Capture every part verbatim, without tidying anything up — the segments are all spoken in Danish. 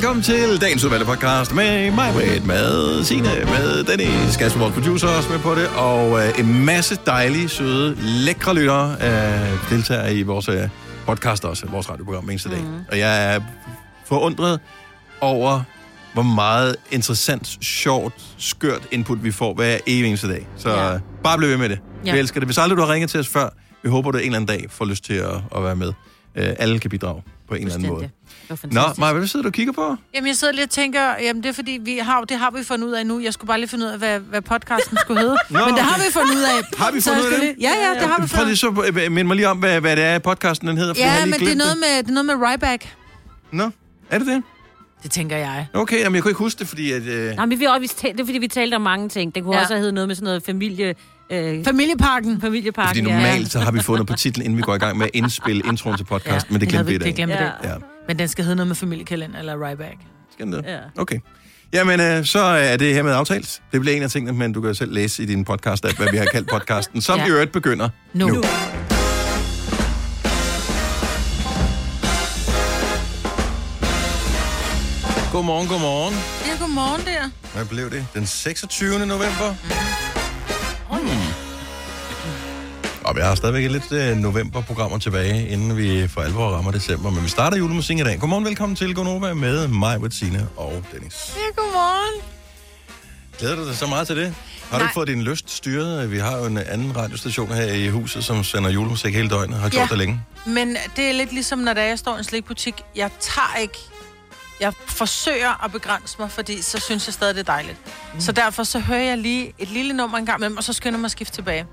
Velkommen til dagens udvalgte podcast med mig, Britt, med Signe, med Dennis, Kasper, vores producer, også med på det, og øh, en masse dejlige, søde, lækre lyttere øh, deltager i vores øh, podcast også, vores radioprogram eneste dag. Mm. Og jeg er forundret over, hvor meget interessant, sjovt, skørt input vi får hver eneste dag. Så ja. Bare bliv ved med det. Ja. Vi elsker det. Hvis aldrig du har ringet til os før, vi håber, du en eller anden dag får lyst til at, at være med. Uh, alle kan bidrage på en eller anden måde. Nå, Maja, hvad sidder du og kigger på? Jamen, jeg sidder lige og tænker, jamen det er fordi, vi har, det har vi fundet ud af nu. Jeg skulle bare lige finde ud af, hvad, hvad podcasten skulle hedde. Nå, men det har vi fundet ud af. Har vi fundet ud af det? Ja, ja, det har vi fundet ud af. Prøv lige så, mind mig lige om, hvad, hvad det er, podcasten den hedder. Ja, men det er, noget med, det er noget med Ryback. Nå, er det det? Det tænker jeg. Okay, men jeg kunne ikke huske det, fordi... At, øh... nej, men vi, det er fordi, vi talte om mange ting. Det kunne ja. Også have heddet noget med sådan noget familie... Øh... Familieparken. Familieparken, fordi normalt ja. Så har vi fundet på titlen, inden vi går i gang med at indspille introen til podcast, ja. Men det glemte vi i dag. Det glemte ja. Det. Ja. Men den skal hedde noget med familiekalender eller Ryback. Skal den det? Ja. Okay. Jamen, øh, så er det hermed aftalt. Det bliver en af tingene, men du kan selv læse i din podcast-app, hvad vi har kaldt podcasten, som ja. I øvrigt begynder nu. nu. Godmorgen, godmorgen. Ja, godmorgen der. Hvad blev det? Den seksogtyvende november? Mm. Mm. Og vi har stadigvæk lidt øh, novemberprogrammer tilbage, inden vi for alvor rammer december. Men vi starter julemusik i dag. Godmorgen, velkommen til Godnova med mig, Bettine og Dennis. Ja, godmorgen. Glæder du dig så meget til det? Har du ikke fået din lyst styret? Vi har jo en anden radiostation her i huset, som sender julemusik hele døgnet. Har gjort ja. Det længe. Men det er lidt ligesom, når jeg står i en slikbutik. Jeg tager ikke... Jeg forsøger at begrænse mig, fordi så synes jeg stadig, det er dejligt. Mm. Så derfor så hører jeg lige et lille nummer en gang med dem, og så skynder jeg mig at skifte tilbage.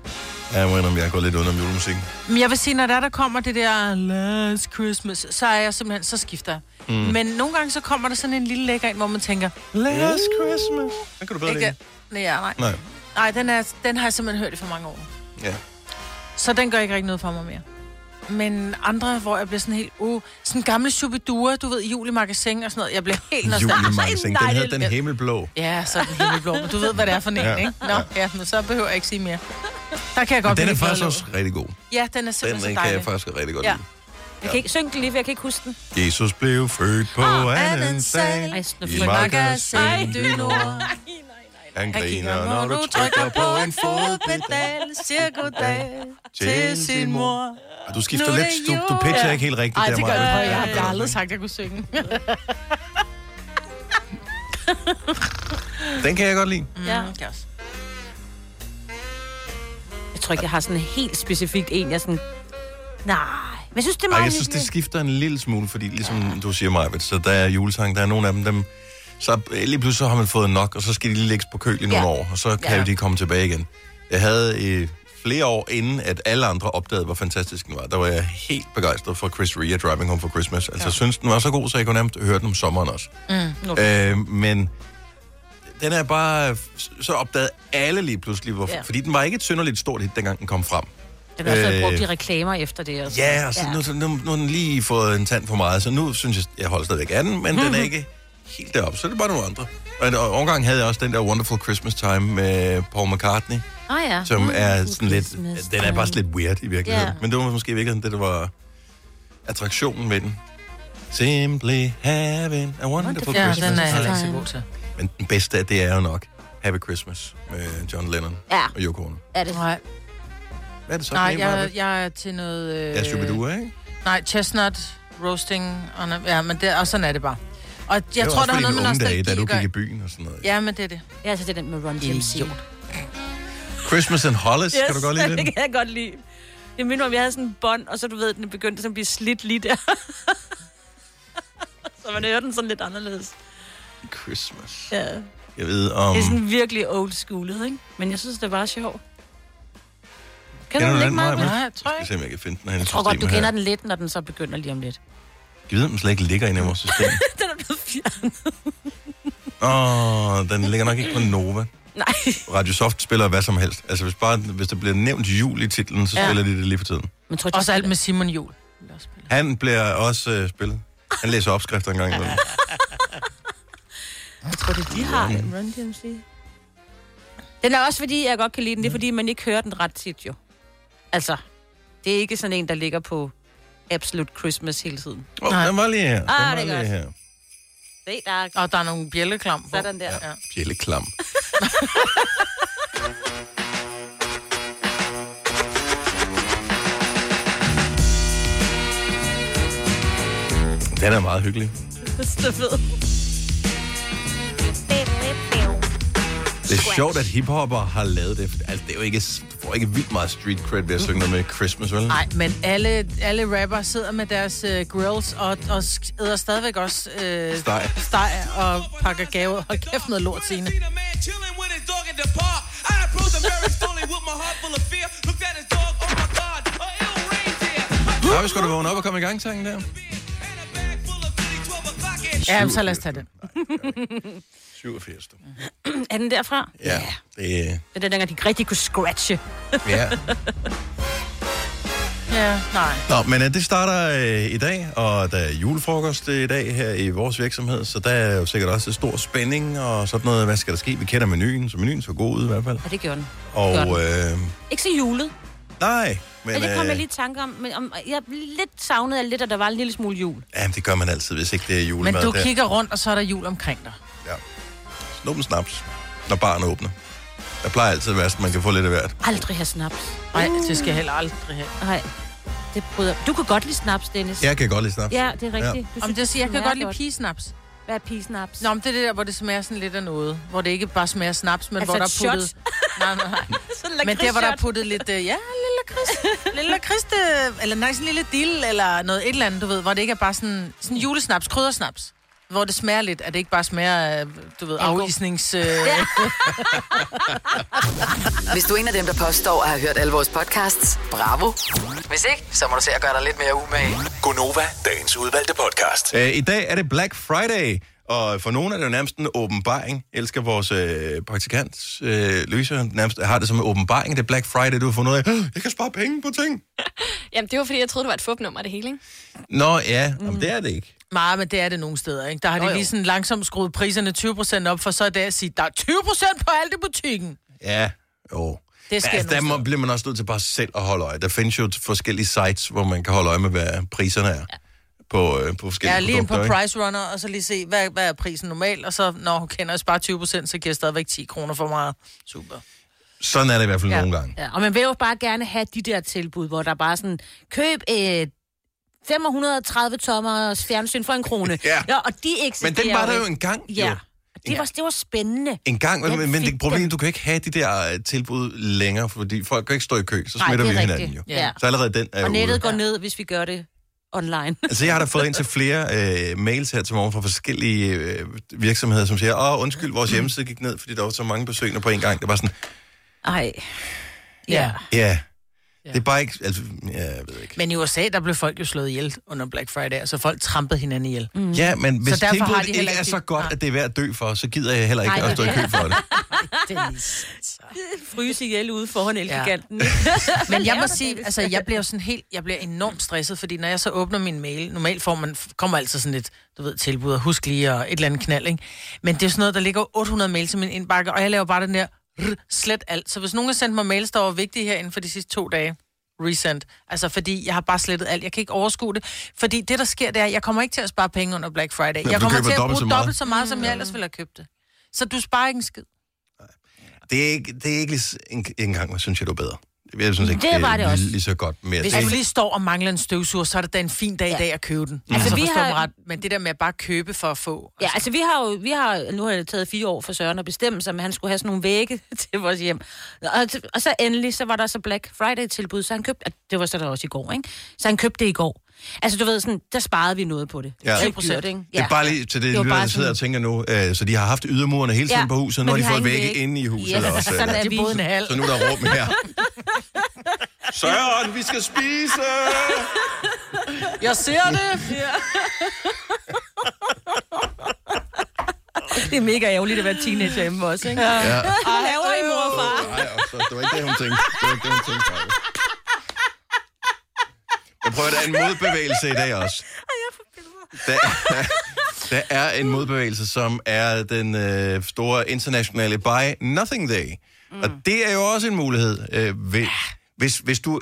Ja, jeg må indrømme, jeg går lidt under om julemusikken. Men jeg vil sige, når der, der kommer det der Last Christmas, så er jeg simpelthen, så skifter jeg. Mm. Men nogle gange så kommer der sådan en lille lækker ind, hvor man tænker, Last Christmas. Den kan du bedre lide. Nej, nej. Nej, nej den, er, den har jeg simpelthen hørt i for mange år. Ja. Så den gør ikke rigtig noget for mig mere. Men andre, hvor jeg bliver sådan helt... Uh, sådan gamle chubidure, du ved, julemagasin og sådan noget. Jeg bliver helt nødt til... Julemagasin, den hedder den himmelblå. Ja, så den himmelblå, men du ved, hvad det er for en, ja. Ikke? Nå, ja. Ja, men så behøver jeg ikke sige mere. Der kan jeg godt den er faktisk også rigtig god. Ja, den er simpelthen den så dejlig. Den kan jeg faktisk rigtig godt ja. Lide. Ja. Jeg kan ikke synge den lige, jeg kan ikke huske den. Jesus blev født på oh, anden sag i magasin du nord. Han griner, når du trykker på en fodpedal, siger goddag til sin mor. Og du skifter lidt, du, du pitcher ja. Ikke helt rigtigt. Ej, det gør jeg. Jeg har aldrig sagt, at jeg kunne synge. Den kan jeg godt lide. Mm. Ja, jeg også. Jeg tror ikke, jeg har sådan en helt specifikt en, jeg sådan... Nej, men jeg synes, det er meget... Ej, jeg synes, det skifter en lille smule, fordi ligesom ja. Du siger, Majbet, så der er julesang, der er nogle af dem, dem... Så lige pludselig så har man fået nok, og så skal de lige lægges på køl i nogle ja. År, og så kan ja. Jo de komme tilbage igen. Jeg havde i flere år inden, at alle andre opdagede, hvor fantastisk den var. Der var jeg helt begejstret for Chris Rea, Driving Home for Christmas. Altså, ja. Jeg synes, den var så god, så jeg kunne nemt høre den om sommeren også. Mm, okay. øh, men den er bare... Så opdagede alle lige pludselig, hvorfor, ja. Fordi den var ikke et synderligt stort hit, dengang den kom frem. Den har også øh, brugt de reklamer efter det. Og ja, og så ja. Nu, nu, nu har den lige fået en tand for meget, så nu synes jeg, jeg holder stadigvæk af den, men mm-hmm. den er ikke... helt derop, så er det bare nogle andre. Og en omgang havde jeg også den der Wonderful Christmas Time med Paul McCartney, oh ja. Som mm, er sådan lidt, den er bare sådan lidt weird i virkeligheden. Yeah. Men det var måske virkelig sådan, det der var attraktionen med den. Simply having a wonderful, wonderful Christmas yeah, den er time. Time. Men den bedste af det er jo nok Happy Christmas med John Lennon ja. Og John Kone. Er det? Nej. Hvad er det så? Nej, jeg, jeg, jeg er til noget... Øh... Jeg er Shubidua, ikke? Nej, chestnut roasting. Og, ja, men det, og sådan er det bare. Og jeg det var tror, også fordi den unge dage, da du gik i byen og sådan noget. Ja, men det er det. Ja, altså det er den med Ron James. Mm. Christmas and Hollis, yes, kan du godt lide det? Det kan jeg godt lide. Jeg minder om, jeg havde sådan en bånd, og så du ved, den begyndte at blive slidt lige der. Så man hører den sådan lidt anderledes. Christmas. Ja. Jeg ved om... Det er sådan virkelig old schoolet, ikke? Men jeg synes, det var sjovt. Kan kender du den ikke meget? Nej, jeg tror ikke. Jeg skal se, om jeg kan finde den her. Jeg tror godt, du kender her. Den lidt, når den så begynder lige om lidt. Jeg ved, om den slet ikke ligger inde i vores system. Den er blevet fjernet. Åh, oh, den ligger nok ikke på Nova. Nej. Radio Soft spiller hvad som helst. Altså, hvis, bare, hvis der bliver nævnt jul i titlen, så spiller ja. De det lige for tiden. Men tror, de også alt med Simon Juhl. Han bliver også øh, spillet. Han læser opskrifter engang. Ja. Jeg tror, det de har. Run D M C. Den er også, fordi jeg godt kan lide den. Det er, fordi man ikke hører den ret tit, jo. Altså, det er ikke sådan en, der ligger på... Absolute Christmas hele tiden. Åh, oh, den var lige her. Den ah, var det er lige her. Se, der er... Og der er nogle bjælleklam på. Sådan der. Ja, bjælleklam. Den er meget hyggelig. Det er sjovt, at hiphopper har lavet det. Altså, det er jo ikke, får ikke vildt meget street cred ved at synge noget med Christmas, vel? Nej, men alle, alle rapper sidder med deres uh, grills og, og æder stadigvæk også uh, steg. steg og pakker gaver. Og kæft noget lort, Signe. Har vi sgu da vågne op og komme i gang, sangen der? Ja, så lad os tage den. syvogfirs. Er den derfra? Ja. Det er den, dengang de rigtig kunne scratche. Ja. Ja, nej. Nå, men det starter øh, i dag, og der er julefrokost i dag her i vores virksomhed, så der er jo sikkert også stor spænding og sådan noget. Hvad skal der ske? Vi kender menuen, så menuen så god ud i hvert fald. Ja, det gjorde den. Og, det gjorde den. Øh... Ikke så julet. Nej, men... Ja, det kom jeg lige i tanke om, men om, jeg lidt savnede lidt, at der var en lille smule jul. Jamen, det gør man altid, hvis ikke det er julemad. Men du der. Kigger rundt, og så er der jul omkring dig. Ja. Snup en snaps, når baren åbner. Der plejer altid at være, man kan få lidt af hvert. Aldrig have snaps. Nej, uh. det skal jeg heller aldrig have. Nej, det bryder... Du kan godt lide snaps, Dennis. Jeg kan godt lide snaps. Ja, det er rigtigt. Ja. Om det siger, jeg kan godt lide pigesnaps. Hvad er pigesnaps? Nå, men det er det der, hvor det smager sådan lidt af noget. Hvor det ikke bare smager snaps, men altså hvor der er puttet... Nej, nej, nej. Men der, hvor der er puttet lidt... Øh, ja, lille lakrids, eller nej, sådan en lille dill, eller noget et eller andet, du ved, hvor det ikke er bare sådan, sådan julesnaps, kryddersnaps, hvor det smager lidt, at det ikke bare smager, du ved, afisnings... Øh. Ja. Hvis du er en af dem, der påstår at have hørt alle vores podcasts, bravo. Hvis ikke, så må du se at gøre dig lidt mere umage. Godnova, dagens udvalgte podcast. Æ, I dag er det Black Friday, og for nogen er det jo nærmest en åbenbaring. Elsker vores øh, praktikant, øh, Louise, nærmest har det som en åbenbaring. Det er Black Friday, du har fundet ud af, jeg kan spare penge på ting. Jamen, det var fordi, jeg troede, det var et fupnummer, det hele, ikke? Nå ja, mm. Jamen, det er det ikke. Nej, men det er det nogle steder, ikke? Der har Nå, de lige sådan langsomt skruet priserne tyve procent op, for så er det at sige, der er tyve procent på alt i butikken. Ja, jo. Det sker altså, der må, bliver man også nødt til bare selv at holde øje. Der findes jo forskellige sites, hvor man kan holde øje med, hvad priserne er. Ja. På, øh, på forskellige ja, lige produkter, på Price Runner, og så lige se, hvad, hvad er prisen normalt, og så, når hun kender os bare tyve procent, så giver jeg stadigvæk ti kroner for meget. Super. Sådan er det i hvert fald ja. Nogle gange. Ja. Og man vil jo bare gerne have de der tilbud, hvor der bare sådan, køb øh, fem hundrede og tredive tommers fjernsyn for en krone. Ja. Ja, og de eksisterer. Men den var der jo engang, jo. Ja. Det var, det var spændende. En gang, men, men det problem, du kan ikke have de der tilbud længere, fordi folk kan ikke stå i kø, så smitter vi hinanden rigtigt. Jo. Ja. Så allerede den er og nettet ude. Går ned, hvis vi gør det. Online. Altså, jeg har da fået ind til flere øh, mails her til morgen fra forskellige øh, virksomheder, som siger, åh, undskyld, vores hjemmeside gik ned, fordi der var så mange besøgende på en gang. Det var sådan... Ej. Ja. Ja. Det er bare ikke... Altså, ja, jeg ved ikke. Men i U S A, der blev folk jo slået ihjel under Black Friday, så folk trampede hinanden ihjel. Mm. Ja, men hvis det de ikke er så godt, at det er værd at dø for, så gider jeg heller ikke Ej, at stå i kø for det. Dennis. Fryse ihjel ude foran elgiganten. Ja. Men jeg må sige, altså jeg bliver jo sådan helt, jeg bliver enormt stresset, fordi når jeg så åbner min mail, normalt får man, kommer altid sådan et, du ved, tilbud og husk lige og et eller andet knald, ikke? Men det er sådan noget, der ligger otte hundrede mail til min indbakke, og jeg laver bare den der, rr, slet alt. Så hvis nogen har sendt mig mails, der var vigtige her inden for de sidste to dage, resend. Altså, fordi jeg har bare slettet alt. Jeg kan ikke overskue det. Fordi det, der sker, det er, jeg kommer ikke til at spare penge under Black Friday. Jeg kommer til at bruge dobbelt, dobbelt så meget, som jeg ellers ville have købt det. Så du sparer ikke en skid. Det er ikke, det er ikke en, en gang, jeg synes, jeg, det var bedre. Jeg synes ikke, det, det var det også. Lige så godt mere. Hvis du lige står og mangler en støvsuger, så er det da en fin dag i dag at købe den. Mm. Altså, vi har... ret, men det der med at bare købe for at få... Ja, altså vi har jo... Vi har, nu har det taget fire år for Søren at bestemme sig, men han skulle have sådan nogle vægge til vores hjem. Og, og så endelig, så var der så Black Friday-tilbud, så han købte... Det var så der også i går, ikke? Så han købte det i går. Altså, du ved, sådan, der sparede vi noget på det. Ja. tyve procent, ikke? Ja. Det er bare lige til det, det lytter, der sidder og tænker nu. Øh, så de har haft ydermurene hele tiden ja, på huset, når de, de får vægge inde i huset. Yes. Også, sådan er vi. Så, så nu er der rum her. Søren, vi skal spise! Jeg ser det! Ja. Det er mega ærgerligt at være teenager hjemme også, ikke? Ja. Ja. Og haver i mor og far. Nej, altså, det var ikke det, hun tænkte. Det var ikke det, hun tænkte. Jeg prøver, der er en modbevægelse i dag også. Der, der, der er en modbevægelse, som er den øh, store internationale Buy Nothing Day. Mm. Og det er jo også en mulighed. Øh, hvis, hvis, hvis du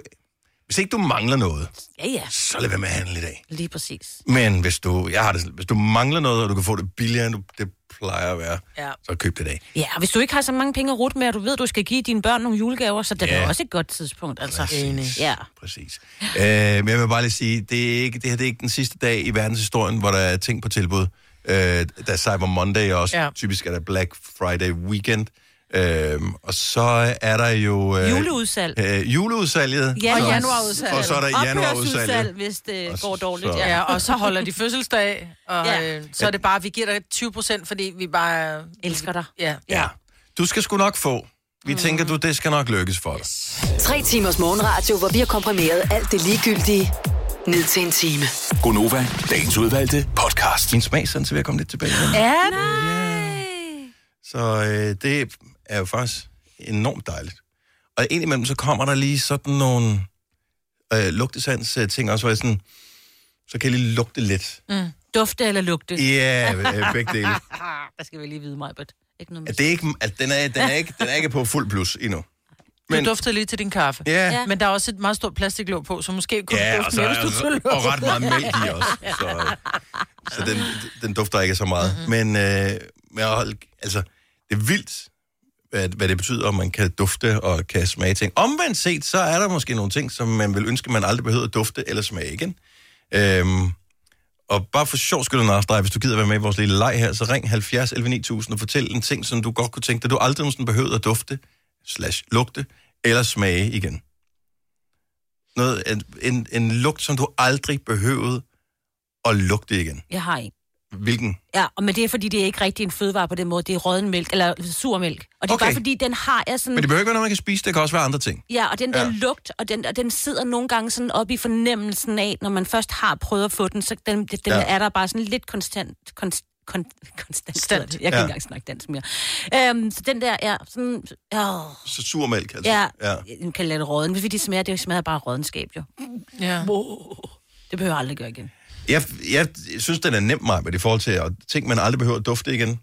Hvis ikke du mangler noget, ja, ja. så lad være med at handle i dag. Lige præcis. Men hvis du, jeg har det, hvis du mangler noget, og du kan få det billigere, end du, det plejer at være, ja. så køb det i dag. Ja, og hvis du ikke har så mange penge at rute med, og du ved, du skal give dine børn nogle julegaver, så det ja. er også et godt tidspunkt. Altså. Præcis. Ja. Præcis. Øh, men jeg vil bare lige sige, det, er ikke, det her det er ikke den sidste dag i verdenshistorien, hvor der er ting på tilbud. Øh, der er Cyber Monday også. Ja. Typisk er der Black Friday weekend. Øhm, og så er der jo... Øh, juleudsalg. Øh, juleudsalget. Ja, og januarudsalget. Og så er der januarudsalget. Hvis det og går dårligt. Så. Ja, og så holder de fødselsdag, og ja. øh, så er det bare, vi giver dig tyve procent, fordi vi bare... Elsker dig. Ja. ja. Du skal sgu nok få. Vi mm. tænker, du det skal nok lykkes for dig. Yes. Tre timers morgenradio, hvor vi har komprimeret alt det ligegyldige ned til en time. Godnova, dagens udvalgte podcast. Min smagsans er ved at komme lidt tilbage. Ja, yeah. Så øh, det... er jo faktisk enormt dejligt. Og indimellem så kommer der lige sådan nogle øh, lugtesans øh, ting også, hvor jeg sådan, så kan jeg lige lugte lidt. Mm. Dufte eller lugte? Ja, yeah, begge dele. Der skal vi lige vide mig, but ikke noget det er ikke, at den, er, den, er ikke, den er ikke på fuld plus endnu. Men, du duftede lige til din kaffe. Yeah. Ja. Men der er også et meget stort plastiklåg på, så måske kunne yeah, du dufte mere, hvis du og, og ret meget mælk i også. Så, så den, den dufter ikke så meget. Mm-hmm. Men øh, med hold, altså, det er vildt, hvad det betyder, om man kan dufte og kan smage ting. Omvendt set, så er der måske nogle ting, som man vil ønske, man aldrig behøver at dufte eller smage igen. Øhm, og bare for sjov skyld, Narstrej, hvis du gider være med i vores lille leg her, så ring halvfjerds elleve ni tusind og fortæl en ting, som du godt kunne tænke dig, du aldrig nogensinde behøvede at dufte, slash lugte, eller smage igen. Noget, en, en, en lugt, som du aldrig behøvede at lugte igen. Jeg har en. Hvilken? Ja, men det er, fordi det er ikke rigtig en fødevare på den måde. Det er rødden mælk, eller surmælk. Og det er okay. bare, fordi den har jeg sådan... Men det behøver ikke være noget, man kan spise. Det kan også være andre ting. Ja, og den der ja. lugt, og den, og den sidder nogle gange sådan op i fornemmelsen af, når man først har prøvet at få den, så den, den ja. er der bare sådan lidt konstant... konstant Kon- konstant. Stand. Jeg kan ja. ikke engang snakke dansk mere. Øhm, så den der er sådan... Øh. Så surmælk, altså. Ja, ja. Den kan lade råden. Fordi de smager, det smager bare rådenskab, jo. Ja. Wow. Det behøver jeg aldrig gøre igen. Jeg, jeg synes, den er nem, Maja, i forhold til at ting, man aldrig behøver at dufte igen.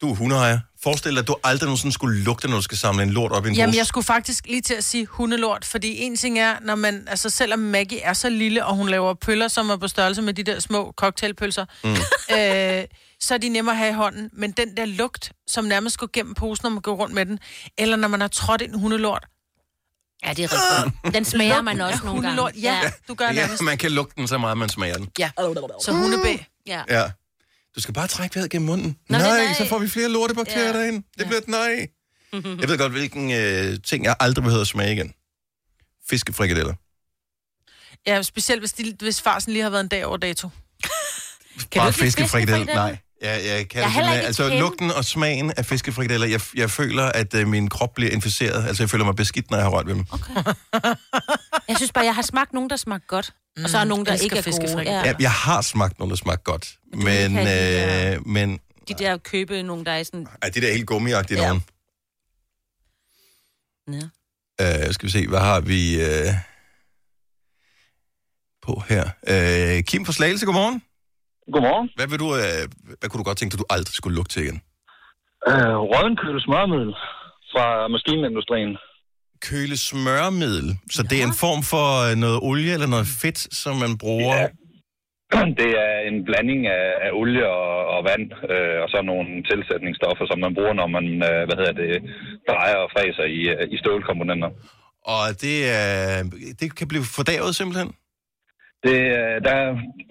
Du er hundeejer. Forestil dig, at du aldrig nogensinde skulle lugte, når du skal samle en lort op i en pose. Jamen, jeg skulle faktisk lige til at sige hundelort, fordi en ting er, når man, altså selvom Maggie er så lille, og hun laver pøller, som er på størrelse med de der små cocktailpølser, mm. øh, så er de nemmere at have i hånden. Men den der lugt, som nærmest går gennem posen, når man går rundt med den, eller når man har trådt en hundelort, ja, det er rigtigt. Den smager man også nogle gange. Lort, ja, du gør ja, man kan lugte den så meget, man smager den. Ja. Så hundebæ. Ja. ja. Du skal bare trække vejret gennem munden. Nå, nej, nej, så får vi flere lortebakterier ja. derinde. Det ja. bliver et nej. Jeg ved godt, hvilken øh, ting jeg aldrig behøver at smage igen. Fiskefrikadeller. Ja, specielt hvis, de, hvis farsen lige har været en dag over dato. Kan bare fiskefrikadeller? Nej. Ja, jeg kan jeg det altså kende. Lugten og smagen af fiskefrikadeller, jeg, jeg føler, at øh, min krop bliver inficeret. Altså, jeg føler mig beskidt, når jeg har rørt ved dem. Okay. Jeg synes bare, jeg har smagt nogen, der smagte godt, mm, og så er nogen, der ikke er gode. Ja. Ja, jeg har smagt nogen, der smagte godt, men... men, øh, de, øh, men de der købe nogen, der er sådan... Ja, de der helt gummiagtige ja. nogen. Ja. Øh, skal vi se, hvad har vi øh, på her? Øh, Kim fra Slagelse, godmorgen. Godmorgen. Hvad, vil du, øh, hvad kunne du godt tænke, at du aldrig skulle lugte til igen? Øh, rødden køle smørmiddel fra maskinindustrien. Køle smørmiddel? Så ja. det er en form for noget olie eller noget fedt, som man bruger? Ja. Det er en blanding af, af olie og, og vand, øh, og så nogle tilsætningsstoffer, som man bruger, når man øh, hvad hedder det, drejer og fræser i, i støvlekomponenter. Og det, øh, det kan blive fordavet simpelthen? Det, der,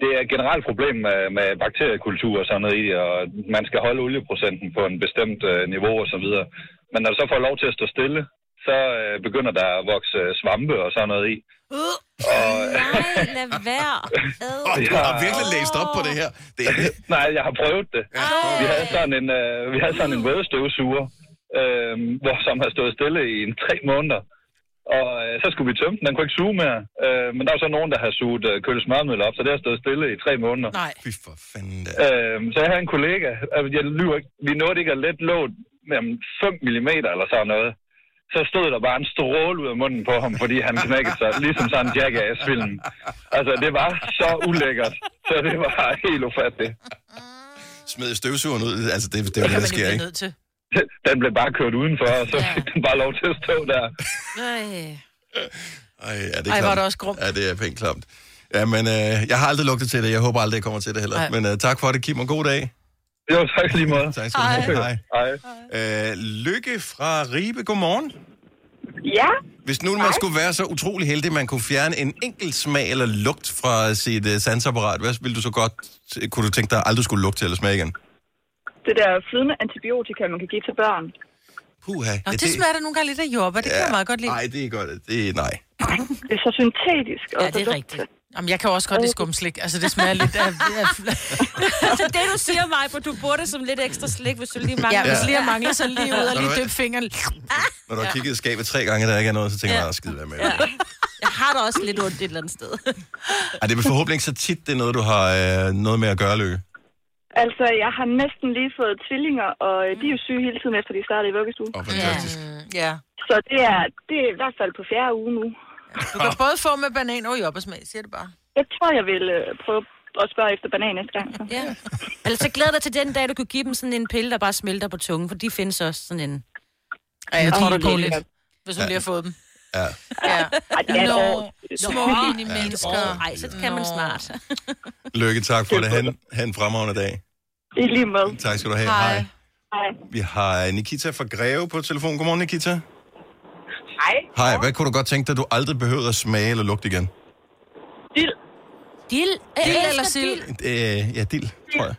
det er et generelt problem med, med bakteriekultur og sådan noget i det, og man skal holde olieprocenten på en bestemt øh, niveau og så videre. Men når du så får lov til at stå stille, så øh, begynder der at vokse svampe og sådan noget i. Uh, og, nej, lad være. oh, jeg har virkelig læst op på det her. Det er... nej, jeg har prøvet det. Vi havde sådan en, øh, vi havde sådan en vædestøvsuger, øh, hvor, som har stået stille i en tre måneder. Og øh, så skulle vi tømme den. Den kunne ikke suge mere. Øh, men der var så nogen, der havde suget øh, køle smørmiddel op, så det har stået stille i tre måneder. Nej. Fy for fanden da. Øh, så jeg havde en kollega. Jeg lyver ikke. Vi nåede ikke at let låg med fem millimeter eller sådan noget. Så stod der bare en stråle ud af munden på ham, fordi han knækkede sig, ligesom sådan en Jackass-film. Altså, det var så ulækkert. Så det var helt ufattigt. Smed støvsugeren ud. Altså, det, det var det, der sker, ikke? Den blev bare kørt udenfor, og så fik den bare lov til at stå der. Nej. Ej, er det Ej, var det også grumt. Ja, det er pænt klamt. Ja, men øh, jeg har aldrig lugtet til det. Jeg håber aldrig, jeg kommer til det heller. Ej. Men øh, tak for det, Kim, og god dag. Jo, tak lige meget. Tak skal du have. Hej. Hej. Øh, Lykke fra Ribe, godmorgen. Ja. Hvis nu man Hej. skulle være så utrolig heldig, at man kunne fjerne en enkelt smag eller lugt fra sit uh, sansapparat, hvad ville du så godt, kunne du tænke dig, aldrig skulle lugte eller smage igen? Det der flydende antibiotika, man kan give til børn. Puha. Nå, ja, det, det smager da nogle gange lidt af jordbær, det ja, kan jeg meget godt lide. Nej, det er godt. Det er, nej. Det er så syntetisk. Ja, det er rigtigt. Jamen, jeg kan også godt lide skumslik. Altså, det smager lidt af... altså, det du siger mig, for du burde som lidt ekstra slik, hvis du lige mangler. Ja, hvis lige mangler, så lige ud og lige døb fingeren. Når du har kigget i skabet tre gange, der ikke er noget, så tænker jeg, at skide være med. Ja. Jeg har da også lidt ondt et eller andet sted. Ej, det er forhåbentlig ikke så tit, det er noget, du har øh, noget med at gøre, Lykke. Altså, jeg har næsten lige fået tvillinger, og de er jo syge hele tiden, efter de startede i vuggestuen. Åh, oh, fantastisk. Ja. Så det er, det er i hvert fald på fjerde uge nu. Du kan både få med banan og jordbærsmag, siger det bare. Jeg tror, jeg vil øh, prøve at spørge efter banan næste gang. Så. Ja. Eller så glæder dig til den dag, du kan give dem sådan en pille, der bare smelter på tungen, for de findes også sådan en... Ja, jeg tror, det går lidt, hvis hun ja. lige har fået dem. Ja. Ja. Ja. Nå, små mini mennesker. Ej, så kan man snart. Lykke, tak for det. Han, han fremragende dag. I lige måde. Tak skal du have. Hej. Hej. Hej. Vi har Nikita fra Greve på telefon. Godmorgen, Nikita. Hej. Hej, hvad kunne du godt tænke dig, du aldrig behøvede at smage eller lugte igen? Dild. Dild? Dild eller sild? Øh, ja, dild, tror jeg.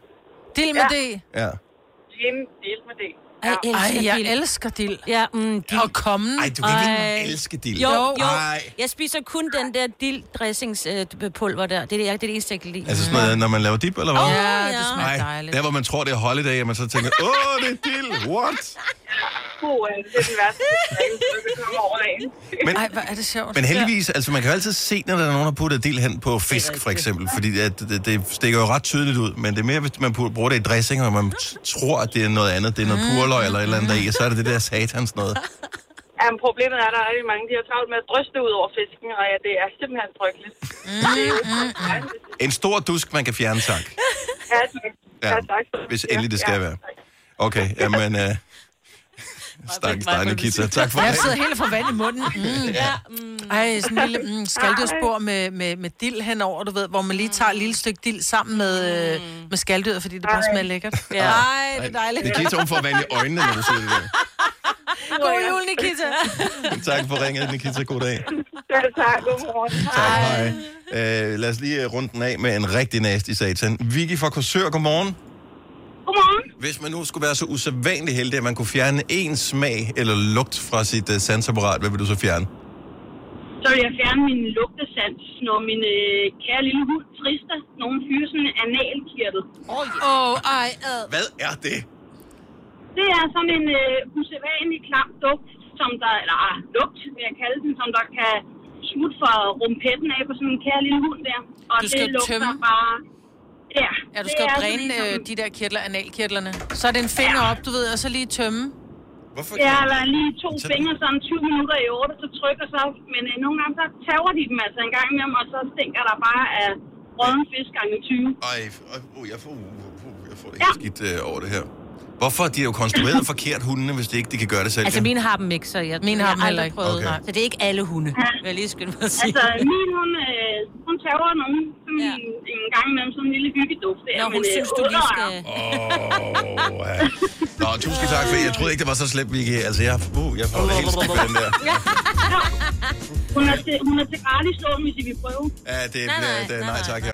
Dild med det? Ja. Dild med det. Ej, elsker Ej, jeg dild. elsker dild. Ja, mm, dild. Og kommen. Ej, du kan Ej. ikke elske dild. Jo, jo. Ej. Jeg spiser kun den der dilddressingspulver der. Det er det, jeg, det er det eneste, jeg kan lide. Altså sådan noget, når man laver dip, eller hvad? Oh, ja, det smager dejligt. Der, hvor man tror, det er holiday, og man så tænker, åh, det er dild, what? God, det er den værste. Det kommer over dagen. Men, Ej, hvor er det sjovt. Men heldigvis, altså man kan jo altid se, når der er nogen, der putter dild hen på fisk, for eksempel. Fordi at, det, det stikker jo ret tydeligt ud. Men det er mere, hvis man bruger det i dressing, og man tror, at det er noget andet. Det er noget purløg eller et eller andet der i, og så er det det der satans noget. Jamen, problemet er, at der er rigtig mange, de har travlt med at dryste ud over fisken, og ja, det er simpelthen frygteligt. En stor dusk, man kan fjerne, tak. Ja, tak. Ja, tak. Hvis endelig det skal ja, være. Okay, jamen... Øh, Stakkes dig, Nikita. Tak for det. Jeg sidder helt for vand i munden. Mm. Ja. Mm. Ej, sådan en lille mm, skaldyrsbord med, med, med dild henover, du ved, hvor man lige tager et lille stykke dild sammen med, mm. med skalddyr, fordi det bare smager lækkert. Ja. Ej, det er dejligt. Nikita, hun får vand i øjnene, når du siger det der. God jul, Nikita. Tak for ringet, Nikita. God dag. Tak, god morgen. Tak, hej. Øh, lad os lige runde den af med en rigtig nasty satan. Vicky fra Korsør, god morgen. Godmorgen. Hvis man nu skulle være så usædvanligt heldig, at man kunne fjerne én smag eller lugt fra sit uh, sansapparat, hvad vil du så fjerne? Så vil jeg fjerne min lugtesans, når min øh, kære lille hund Trista, når hun fyrer sådan en analkirtel. Åh, oh, yeah. oh, ej, ad. Hvad er det? Det er sådan en øh, usædvanlig klam duft, som der, eller ah, lugt, vil jeg kalde den, som der kan smutte fra rumpetten af på sådan en kære lille hund der. Og du skal det lugter tømme. bare... Ja, ja, du skal jo dræne ligesom... de der kirtler, analkirtlerne. Så er det en finger ja. op, du ved, og så lige tømme. Hvorfor? Ja, eller lige to så... fingre, sådan tyve minutter i otte, så trykker sig. Men øh, nogle gange, så tager de dem altså en gang med dem, og så stinker der bare af rådden fisk gange tyve. Ej, øh, jeg får, øh, jeg får det helt ja. skidt øh, over det her. Hvorfor? De er jo konstrueret forkert, hundene, hvis det ikke de kan gøre det selv. Altså, mine har dem ikke, så jeg, mine har jeg dem heller ikke prøvet. Okay. Så det er ikke alle hunde, ja. vil jeg lige skynde mig at sige. Altså, min hund, øh, hun tager nogen ja. en gang imellem sådan en lille hyggeduft. Nå, hun synes, øh, du lige skal... Åh, ja. Nå, tusind tak for det. Jeg troede ikke, det var så slemt, Vicky. Altså, jeg, uh, jeg får det helt skidt på den der. Ja. Hun er til, hun er til gratis lån, hvis I vil prøve. Ja, det er... Nej, nej, det, nej, nej tak. Ja.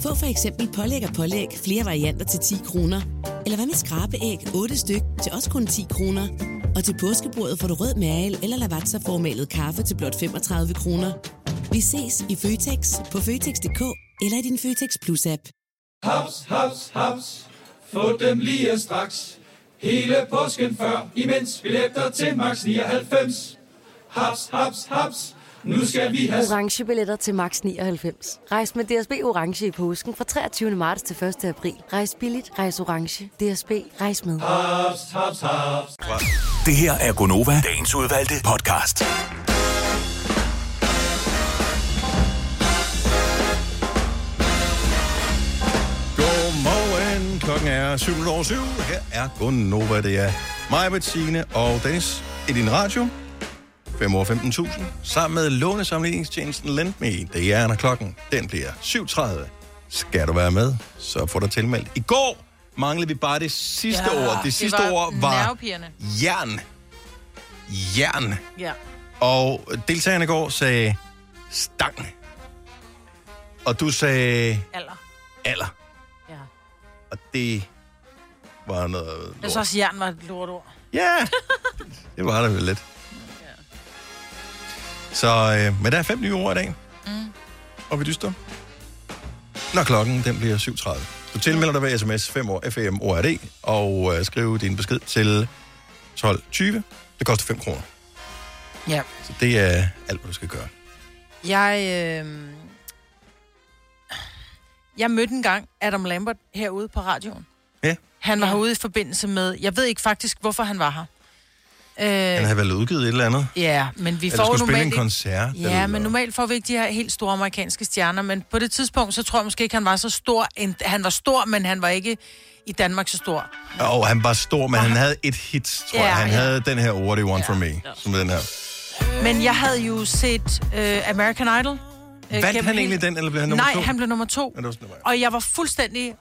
Få for eksempel pålæg og pålæg flere varianter til ti kroner. Eller hvad med skrabeæg otte styk til også kun ti kroner. Og til påskebordet får du rød mal eller lavatserformalet kaffe til blot femogtredive kroner. Vi ses i Føtex på Føtex punktum d k eller i din Føtex Plus-app. Haps, haps, haps. Få dem lige straks. Hele påsken før, imens billetter til max nioghalvfems. Haps, haps, haps. Nu skal vi have orange billetter til max nioghalvfems. Rejs med D S B Orange i påsken fra treogtyvende marts til første april. Rejs billigt, rejs orange. D S B, rejs med. Hops, hops, hops. Det her er Godnova, dagens udvalgte podcast. Godmorgen, klokken er syv over syv. Her er Godnova, det er Maja, Bettine og Dennis i din radio. fem år femten tusind, sammen med lånesamlingstjenesten LendMe. Det er, når klokken den bliver syv tredive. Skal du være med, så får du tilmeldt. I går manglede vi bare det sidste ja, ord. Det, det sidste var ord var jern. Jern. Ja. Og deltagerne i går sagde stang. Og du sagde alder. Alder. Ja. Og det var noget lort. Jeg synes også, jern var et lortord. Ja, det var det vel lidt. Så, øh, men der er fem nye ord i dag. Mm. Og vi dyster. Når klokken, den bliver syv tredive. Du tilmelder dig ved sms fem år F M O R D og øh, skriv din besked til tolv tyve. Det koster fem kroner. Ja. Så det er alt, hvad du skal gøre. Jeg, øh... jeg mødte engang Adam Lambert herude på radioen. Ja. Han var ja. herude i forbindelse med, jeg ved ikke faktisk, hvorfor han var her. Han har vel udgivet et eller andet. Ja, men vi får normalt spille en koncert. Ja, eller... men normalt får vi ikke de her helt store amerikanske stjerner, men på det tidspunkt, så tror jeg måske ikke, han var så stor. Han var stor, men han var ikke i Danmark så stor. Åh, oh, han var stor, men han havde et hit, tror ja, jeg. Han ja. havde den her What Do You Want ja. From Me, som den her. Men jeg havde jo set uh, American Idol. Vandt han Hill. Egentlig den, eller blev han nummer Nej, to? Nej, han blev nummer to. Ja, og jeg var fuldstændig...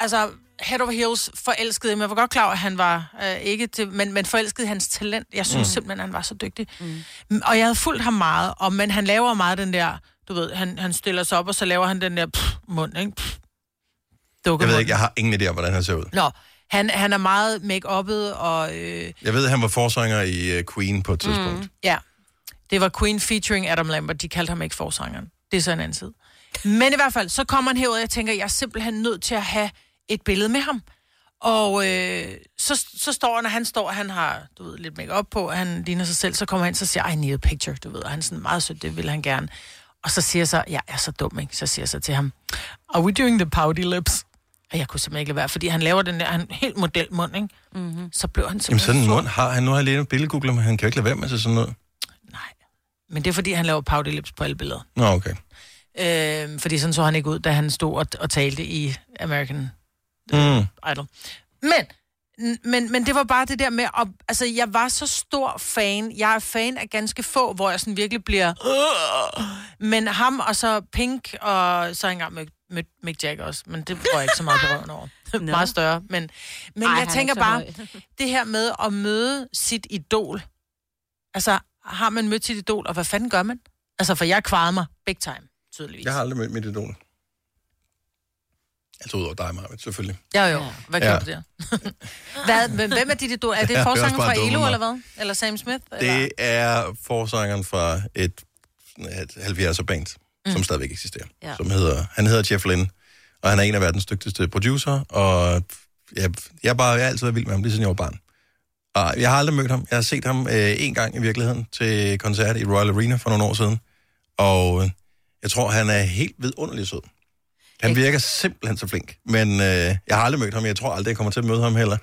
altså head over heels forelskede, men jeg var godt klar, at han var øh, ikke til, men, men forelskede hans talent. Jeg synes mm. simpelthen, han var så dygtig. Mm. Og jeg havde fulgt ham meget, og, men han laver meget den der, du ved, han, han stiller sig op, og så laver han den der pff, mund, ikke? Pff, jeg ved ikke, jeg har ingen idé om, hvordan han ser ud. Nå, han, han er meget make-uppet, og... Øh... jeg ved, han var forsanger i uh, Queen på et tidspunkt. Mm. Ja, det var Queen featuring Adam Lambert, de kaldte ham ikke forsangeren. Det er så en anden side. Men i hvert fald, så kommer han herud, og jeg tænker, jeg er simpelthen nødt til at have et billede med ham. Og øh, så, så står han, og han står, han har, du ved, lidt make-up på, og han ligner sig selv, så kommer han ind, så siger, I need a picture, du ved, og han er sådan meget sødt, det vil han gerne. Og så siger jeg så, jeg er så dum, ikke? Så siger jeg så til ham, are we doing the pouty lips? Og jeg kunne simpelthen ikke lade være, fordi han laver den der, han helt modelmund, ikke? Mm-hmm. Så blev han simpelthen... Jamen sådan en mund har han, nu har jeg lige en billedgoogler, men han kan jo ikke lade være med sig sådan noget. Nej, men det er fordi, han laver pouty lips på alle billeder. Nå, okay. Øh, fordi sådan så han ikke ud, da han stod og, og talte i American øh, mm. Idol. Men, men, men det var bare det der med, at, altså jeg var så stor fan, jeg er fan af ganske få, hvor jeg sådan virkelig bliver, øh, men ham og så Pink, og så engang mødte mød Mick Jagger også, men det var jeg ikke så meget berøven over. No. Meget større, men, men Ej, jeg tænker bare, det her med at møde sit idol, altså har man mødt sit idol, og hvad fanden gør man? Altså for jeg kvarede mig big time. Jeg har aldrig mødt mit idol. Altså udover dig, Marvind, selvfølgelig. Jo, jo. Hvad kan ja. du der? Hvad, hvem er dit idol? Er det forsangeren fra Elo, eller hvad? Eller Sam Smith? Eller? Det er forsangeren fra et, et halvfjerdser band, mm. som stadigvæk eksisterer. Ja. Som hedder, han hedder Jeff Lynne, og han er en af verdens dygtigste producer, og jeg, jeg, bare, jeg har altid været vild med ham, lige siden jeg var barn. Og jeg har aldrig mødt ham. Jeg har set ham en øh, gang i virkeligheden til koncert i Royal Arena for nogle år siden, og... jeg tror, han er helt vidunderlig sød. Han virker simpelthen så flink. Men øh, jeg har aldrig mødt ham. Jeg tror aldrig, jeg kommer til at møde ham heller.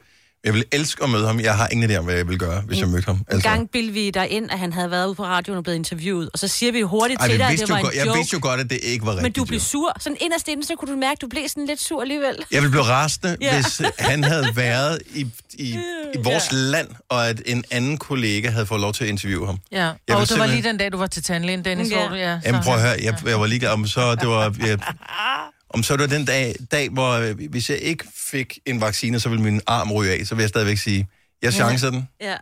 Jeg vil elske at møde ham. Jeg har ingen idé om, hvad jeg vil gøre, hvis jeg mødte ham. Altså. En gang bildte vi dig ind, at han havde været ude på radioen og blevet interviewet. Og så siger vi hurtigt Ej, til dig, at det var en godt, joke. Jeg vidste jo godt, at det ikke var rigtigt. Men du blev sur. Sådan inderst inden, så kunne du mærke, at du blev sådan lidt sur alligevel. Jeg ville blive rasende, ja. hvis han havde været i, i, i vores ja. land, og at en anden kollega havde fået lov til at interviewe ham. Ja, og det simpelthen... var lige den dag, du var til tandlægen, Dennis. Ja. Du, ja, så... Jamen prøv at høre, jeg, jeg var ligeglad om så det var... Jeg... Om så det var den dag, dag, hvor hvis jeg ikke fik en vaccine, så ville min arm ryge af, så vil jeg stadigvæk sige, jeg chancer den. Ja.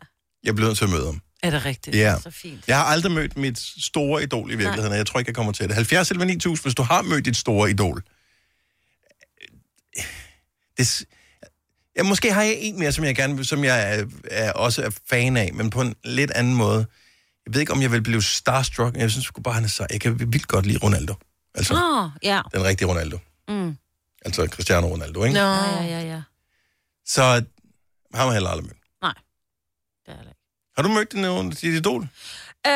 Jeg bliver nødt til at møde ham. Er det rigtigt? Ja. Så fint. Jeg har aldrig mødt mit store idol i virkeligheden, Nej. Og jeg tror ikke, jeg kommer til det. halvfjerds eller ni tusind, hvis du har mødt dit store idol. Det, ja, måske har jeg en mere, som jeg, gerne, som jeg er, er, også er fan af, men på en lidt anden måde. Jeg ved ikke, om jeg vil blive starstruck, men jeg synes sgu bare, han er sej. Jeg kan vildt godt lide Ronaldo. Altså, oh, yeah. Den rigtige Ronaldo. Mm. Altså Cristiano Ronaldo, ikke? Nå, no. ja, ja, ja. Så ham har heller aldrig mødt. Nej, det er det ikke. Har du mødt nogen dit idol?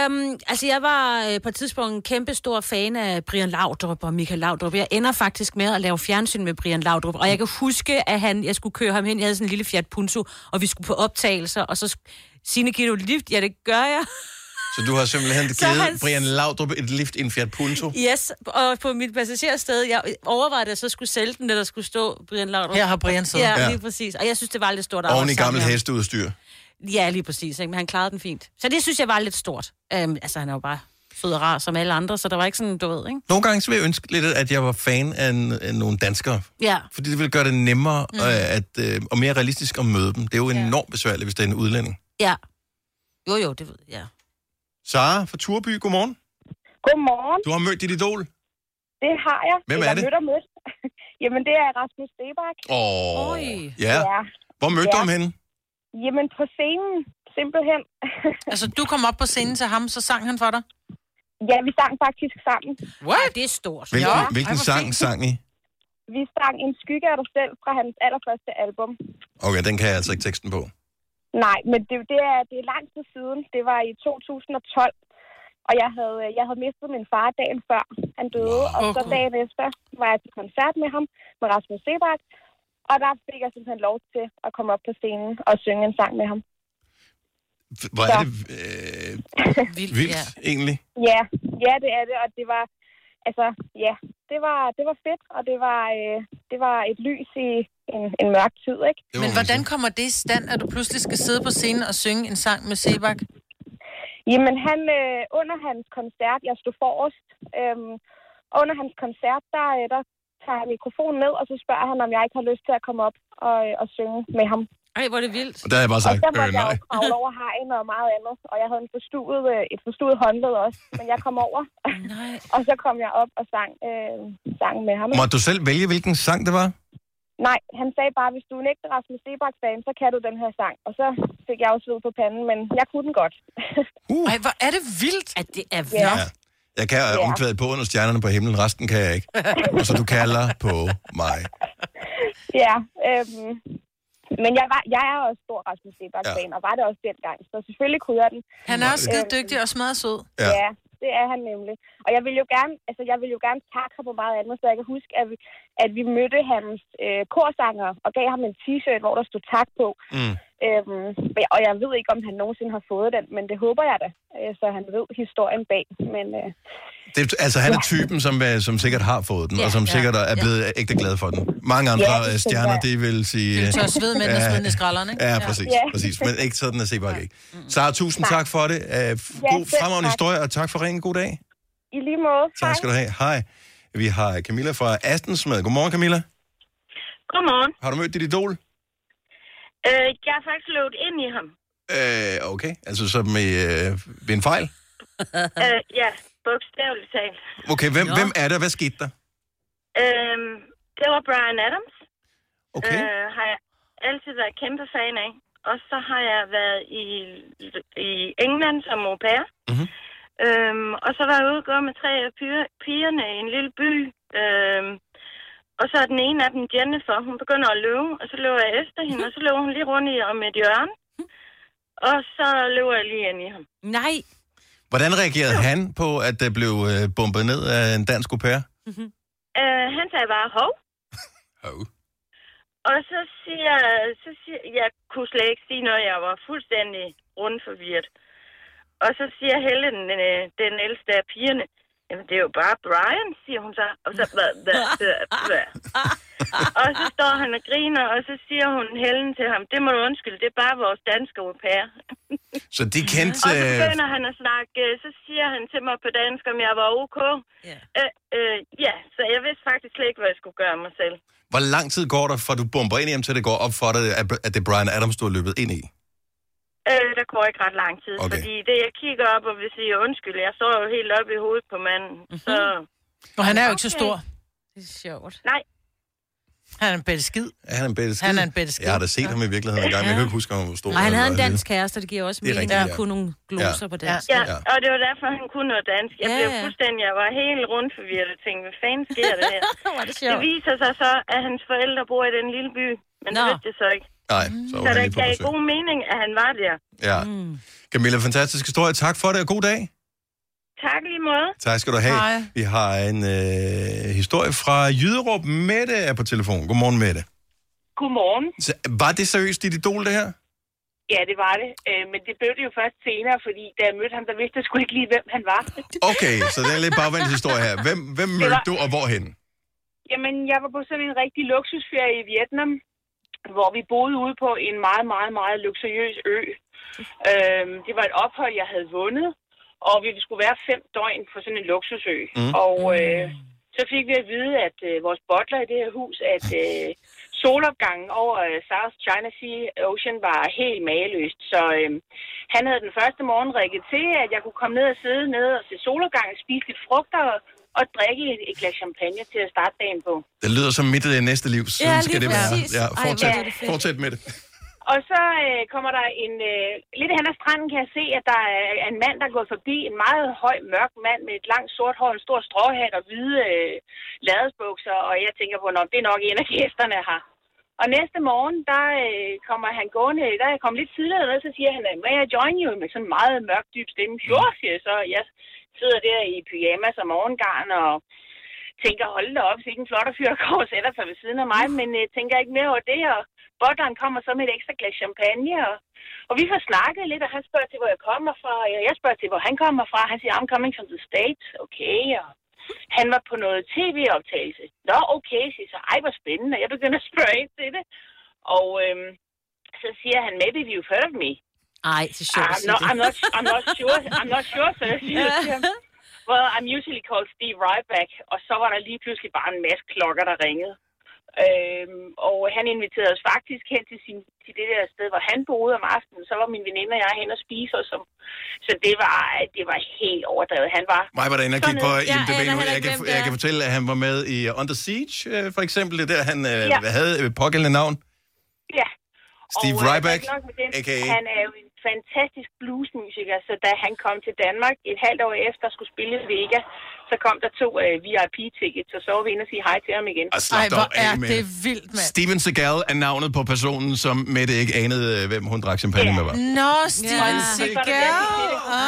Um, altså, jeg var øh, på et tidspunkt en kæmpe stor fan af Brian Laudrup og Michael Laudrup. Jeg ender faktisk med at lave fjernsyn med Brian Laudrup, og jeg kan huske, at han, jeg skulle køre ham hen. Jeg havde sådan en lille Fiat Punto, og vi skulle på optagelser, og så Signe, giver du lift? Ja, det gør jeg. Så du har simpelthen givet han... Brian Laudrup et lift i en Fiat Punto? Yes, og på mit passagersted, jeg overvejede, at så skulle sælge den, der skulle stå Brian Laudrup. Her har Brian siddet. Ja, lige ja. Præcis. Og jeg synes, det var lidt stort. Oven i gammelt hesteudstyr. Ja, lige præcis. Ikke? Men han klarede den fint. Så det synes jeg var lidt stort. Øhm, altså, han er jo bare sød og rar som alle andre, så der var ikke sådan, du ved, ikke? Nogle gange så vil jeg ønske lidt, at jeg var fan af, en, af nogle danskere. Ja. Fordi det ville gøre det nemmere mm. at, øh, og mere realistisk at møde dem. Det er jo ja. enormt besværligt, hvis det er en udlænding. Ja. Jo, jo, det ved jeg. Ja. Sara fra Turby, godmorgen. Godmorgen. Du har mødt dit idol? Det har jeg. Hvem er det? Mødt og mødt. Jamen, det er Rasmus Ryback. Åh, oh, ja. ja. Hvor mødte ja. du ham henne? Jamen, på scenen, simpelthen. Altså, du kom op på scenen til ham, så sang han for dig? Ja, vi sang faktisk sammen. What? Det er stort. Hvilken, ja. hvilken Ej, sang sang I? Vi sang En skygge af dig selv fra hans allerførste album. Okay, den kan jeg altså ikke teksten på. Nej, men det, det, er, det er langt til siden. Det var i to tusind og tolv, og jeg havde, jeg havde mistet min far dagen før han døde. Wow. Og så dagen efter var jeg til koncert med ham, med Rasmus Ryback, og der fik jeg simpelthen lov til at komme op på scenen og synge en sang med ham. Hvor er det øh, vildt, vildt ja. egentlig? Ja, ja, det er det, og det var, altså, ja, det var, det var fedt, og det var, øh, det var et lys i... En, en mørk tid, ikke? Men hvordan kommer det i stand, at du pludselig skal sidde på scenen og synge en sang med Sebak? Jamen, han, øh, under hans koncert, jeg stod forrest, øh, under hans koncert, der, der tager jeg mikrofonen ned, og så spørger han, om jeg ikke har lyst til at komme op og, og synge med ham. Ej, hvor er det vildt. Og der har jeg bare sagt, øh, nej. Og der var øh, jeg jo kravle over hegn og meget andet, og jeg havde en forstuet, et forstuet håndled også, men jeg kom over, nej. og så kom jeg op og sang, øh, sang med ham. Måtte du selv vælge, hvilken sang det var? Nej, han sagde bare, hvis du er en ægte Rasmus Ryback-fan, så kan du den her sang. Og så fik jeg også sved på panden, men jeg kunne den godt. uh. Ej, hvor er det vildt, at det er vildt. Ja. Ja. Jeg kan ja. omkvædet på under stjernerne på himlen, resten kan jeg ikke. Og så du kalder på mig. ja, øhm. men jeg, var, jeg er også stor Rasmus Ryback-fan, ja. og var det også dengang. Så selvfølgelig kunne jeg den. Han er også skide dygtig og smadret sød. Ja. ja. Det er han nemlig. Og jeg vil jo gerne, altså jeg vil jo gerne takke ham på meget andet, så jeg kan huske, at vi, at vi mødte hans øh, korsanger og gav ham en t-shirt, hvor der stod tak på. Mm. Øhm, og jeg ved ikke, om han nogensinde har fået den, men det håber jeg da, øh, så han ved historien bag. Men, øh, det, altså han er ja. typen, som, som sikkert har fået den, ja, og som ja, sikkert er blevet ja. ægte glad for den. Mange andre ja, det stjerner, det vil sige... Det tør sved med den svedende skralderne, ikke? Ja, præcis. Ja. præcis. Men ikke sådan at se bare ikke. Så tusind tak. tak for det. Øh, god ja, fremragende historie, og tak for ringen. God dag. I lige måde. Tak skal du have. Hej. Vi har Camilla fra Astensmad. Godmorgen, Camilla. Godmorgen. Har du mødt dit idol? Øh, jeg har faktisk løbet ind i ham. Øh, okay. Altså så med, øh, med en fejl? øh, ja, bogstaveligt talt. Okay, hvem, hvem er der? Hvad skete der? Øh, det var Bryan Adams. Okay. Øh, har jeg altid været kæmpe fan af. Og så har jeg været i, i England som au pair. Mhm. Øhm, og så var jeg ude og gå med tre af pigerne i en lille by. Øhm, og så er den ene af dem, Jennifer, hun begynder at løbe, og så løber jeg efter hende, og så løber hun lige rundt i om et hjørne. Og så løber jeg lige ind i ham. Nej! Hvordan reagerede han på, at det blev bombet ned af en dansk au pair? Mm-hmm. Øh, han sagde bare, hov. hov. Og så siger så siger, jeg kunne slet ikke sige noget, jeg var fuldstændig rundforvirret. Og så siger Helle, den, den ældste af pigerne, jamen det er jo bare Brian, siger hun så. Og så, bla, bla, bla, bla. Og så står han og griner, og så siger hun Hellen til ham, det må du undskylde, det er bare vores danske au pair. Så de kendte... Og så begynder han at snakke, så siger han til mig på dansk, om jeg var ok. Yeah. Øh, øh, ja, så jeg vidste faktisk slet ikke, hvad jeg skulle gøre mig selv. Hvor lang tid går der, fra du bomber ind hjem, til det går op for dig, at det er Bryan Adams, du har løbet ind i? Øh, der går ikke ret lang tid, okay. Fordi det, jeg kigger op, og vil sige, undskyld, jeg så jo helt oppe i hovedet på manden, mm-hmm. så... Og han er jo okay. ikke så stor. Det er sjovt. Nej. Han er en bette skid. Er han en bette skid? Han er en bette skid. Jeg har da set ham i virkeligheden engang, men jeg kan ikke huske, om hvor stor. Nej, han havde en dansk kæreste, og det giver også mening, at han kunne nogle gloser ja. på dansk. Ja. ja, og det var derfor, han kunne noget dansk. Jeg ja. blev fuldstændig, jeg var helt rundt forvirret og tænkte, hvad fanden sker det her? det, det viser sig så, at hans forældre bor i den lille by, men Nå. det ved det så ikke. Nej, så var så der gav god mening, at han var der. Ja. Mm. Camilla, fantastisk historie. Tak for det, og god dag. Tak lige måde. Tak skal du have. Hej. Vi har en øh, historie fra Jyderup. Mette er på telefon. Godmorgen, Mette. Godmorgen. Så, var det seriøst dit idol, det her? Ja, det var det. Øh, men det blev det jo først senere, fordi da jeg mødte ham, der vidste jeg sgu ikke lige, hvem han var. Okay, så det er lidt bagvendt historie her. Hvem, hvem mødte var... du, og hvorhenne? Jamen, jeg var på sådan en rigtig luksusferie i Vietnam, hvor vi boede ude på en meget, meget, meget luksuriøs ø. Øh, det var et ophold, jeg havde vundet. Og vi skulle være fem døgn på sådan en luksusø. Mm. Og øh, så fik vi at vide, at øh, vores butler i det her hus, at øh, solopgangen over øh, South China Sea Ocean var helt mageløst. Så øh, han havde den første morgen rækket til, at jeg kunne komme ned og sidde ned og se solopgangen, spise lidt frugter og, og drikke et, et glas champagne til at starte dagen på. Det lyder som midt i det næste liv. Så ja, skal det være. Ja, fortsæt, Ej, det fortsæt med det. Og så øh, kommer der en... Øh, lidt hen ad stranden kan jeg se, at der er en mand, der er gået forbi. En meget høj, mørk mand med et langt sort hår, en stor stråhat og hvide øh, ladesbukser. Og jeg tænker på, at det er nok en af gæsterne her. Og næste morgen, der øh, kommer han gående... Der er jeg kommet lidt tidligere ned, så siger han, may I join you? Med sådan en meget mørk, dyb stemme. Sure, siger jeg så. Jeg sidder der i pyjamas og morgengarn og... tænker, hold da op, så ikke en flot og fyr, der går og sætter sig ved siden af mig, men øh, tænker ikke mere over det, og butleren kommer så med et ekstra glas champagne, og, og vi får snakket lidt, og han spørger til, hvor jeg kommer fra, og jeg spørger til, hvor han kommer fra, han siger, I'm coming from the States, okay, og han var på noget tv-optagelse, nå, okay, siger så, ej, hvor spændende, jeg begynder at spørge ind til det, og øh, så siger han, maybe you've heard of me. Ej, det er sjovt at sige det. I'm not, I'm not sure, I'm not sure, så jeg siger det. Well, I'm usually called Steve Ryback, og så var der lige pludselig bare en masse klokker, der ringede. Øhm, og han inviterede os faktisk hen til, sin, til det der sted, hvor han boede om aftenen. Så var min veninde og jeg hen og spise os. Som, så det var, det var helt overdrevet. Han var... Mig var der inde og kigge på I M D B nu. Jeg kan, jeg kan fortælle, at han var med i Under Siege, for eksempel. Det der, han ja. havde pågældende navn. Ja. Steve og Ryback, a k a. Han er jo en fantastisk bluesmusiker, så da han kom til Danmark et halvt år efter skulle spille Vega, så kom der to uh, V I P-tickets, og så var vi inde og sige hej til ham igen. Og Ej, hvor er med. Det vildt, mand. Steven Seagal er navnet på personen, som Mette ikke anede, hvem hun drak champagne yeah. med var. Nå, Steven yeah. Seagal! Ah.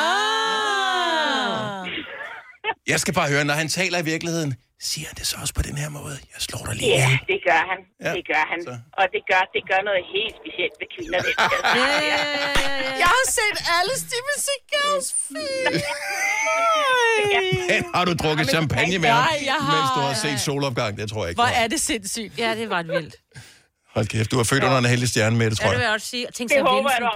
Jeg skal bare høre, når han taler i virkeligheden, siger det så også på den her måde? Jeg slår dig lige. Ja, det gør han. Ja. Det gør han. Så. Og det gør, det gør noget helt specielt ved kvinder. Det, det ja, ja, ja, ja. Jeg har set alle Steven Seagals film. ja. Har du drukket ja, champagne med ham, har... mens du har set solopgang? Det tror jeg ikke. Hvor er det sindssygt. Ja, det var et vildt. Hold kæft, du er født ja. under en heldig stjerne, Mette, tror jeg. Ja, det vil jeg også sige. Tænk, det håber jeg, du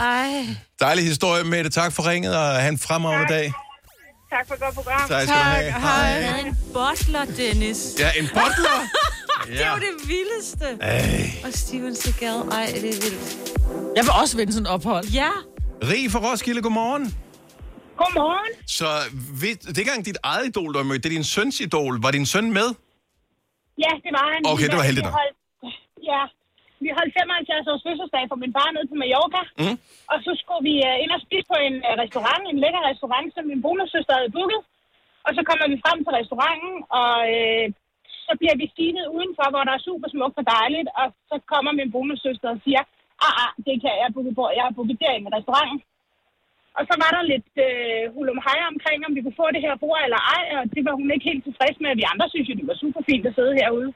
har ret i. Dejlig historie, Mette. Tak for ringet, og have en fremragende dag. Tak for et godt program. Tak, tak. Hej. Hej. Jeg havde en butler, Dennis. Ja, en butler? ja. Det var det vildeste. Ej. Og Steven Seagal. Ej, det er vildt. Jeg vil også vinde sådan et ophold. Ja. Rig fra Roskilde, godmorgen. Godmorgen. Så ved, det gang dit eget idol, du har mødt, det er din søns idol. Var din søn med? Ja, det var han. Okay, det var heldigt nok. Ja. Vi holdt femoghalvfjerds års fødselsdag for min far nede på Mallorca, mm. og så skulle vi uh, ind og spise på en uh, restaurant, en lækker restaurant, som min bonussøster havde booket. Og så kommer vi frem til restauranten, og uh, så bliver vi stilet udenfor, hvor der er super smukt og dejligt, og så kommer min bonussøster og siger, ah, det kan jeg booke på, jeg har booket derinde i restauranten. Og så var der lidt uh, hulumhej omkring, om vi kunne få det her bord eller ej, og det var hun ikke helt tilfreds med, at vi andre synes jo, det var super fint at sidde herude.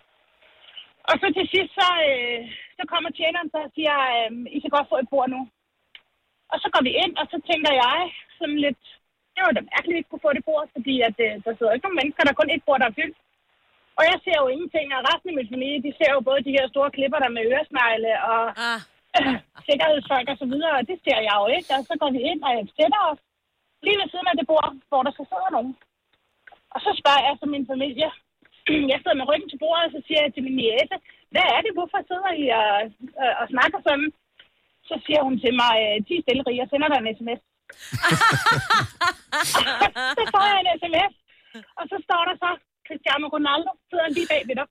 Og så til sidst, så, øh, så kommer tjeneren så og siger, øh, I kan godt få et bord nu. Og så går vi ind, og så tænker jeg sådan lidt, det var da mærkeligt, at vi kunne få det bord, fordi at, øh, der sidder ikke nogen mennesker, der er kun et bord, der er fyldt. Og jeg ser jo ingenting, og resten af min familie, de ser jo både de her store klipper, der med øresnegle og ah. øh, sikkerhedsfolk og så videre, og det ser jeg jo ikke. Og så går vi ind, og jeg sætter os lige ved siden af det bord, hvor der så sidder nogen. Og så spørger jeg så min familie. Jeg sidder med ryggen til bordet, og så siger jeg til min niece, hvad er det, hvorfor sidder I og, og, og snakker sådan? så siger hun til mig, ti stille, Rie, jeg sender dig en sms. Så får jeg en sms, og så står der så, Cristiano Ronaldo sidder lige bag ved dig.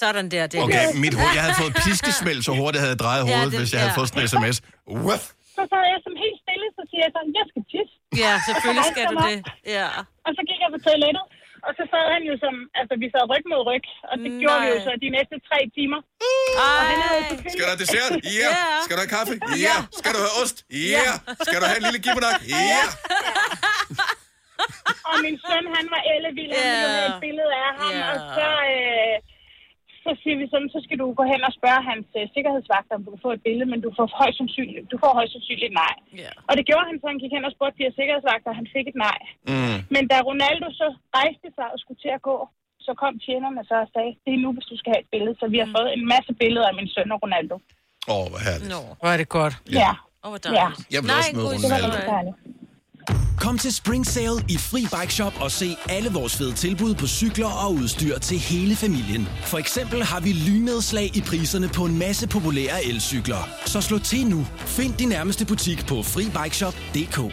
Sådan der, det. Okay, mit hoved, jeg havde fået piskesmæld, så hurtigt havde jeg drejet hovedet, ja, det, hvis jeg ja. havde fået sådan en sms. Uff. Så sad jeg som helt stille, så siger jeg sådan, jeg skal tisse. Ja, selvfølgelig skal du det. Ja. Og så gik jeg på toilettet, og så sad han jo som, altså vi sad ryg mod ryg, og det Nej. gjorde vi jo så de næste tre timer. Og han havde selvfølgelig... Skal du have dessert? Ja. Yeah. Yeah. Skal du have kaffe? Ja. Yeah. Yeah. Skal du have ost? Ja. Yeah. Yeah. Skal du have en lille gibbernak? Ja. Yeah. Yeah. Og min søn, han var ellevild, han ville yeah. have et billede af ham, yeah. og så... Øh, Så siger vi sådan, så skal du gå hen og spørge hans uh, sikkerhedsvagt, om du kan få et billede, men du får højst sandsynligt, du får højst sandsynligt nej. Yeah. Og det gjorde han, så han gik hen og spurgte de her sikkerhedsvagter, og han fik et nej. Mm. Men da Ronaldo så rejste sig og skulle til at gå, så kom tjenerne så og sagde, det er nu, hvis du skal have et billede. Så vi har mm. fået en masse billeder af min søn og Ronaldo. Åh, oh, hvor herligt. Nå, no. hvor er det godt. Ja. Yeah. Åh, oh, hvor dejligt. Yeah. Jeg vil også møde Ronaldo. Kom til Spring Sale i Fri Bike Shop og se alle vores fede tilbud på cykler og udstyr til hele familien. For eksempel har vi lynnedslag i priserne på en masse populære elcykler. Så slå til nu. Find din nærmeste butik på free bike shop punktum d k.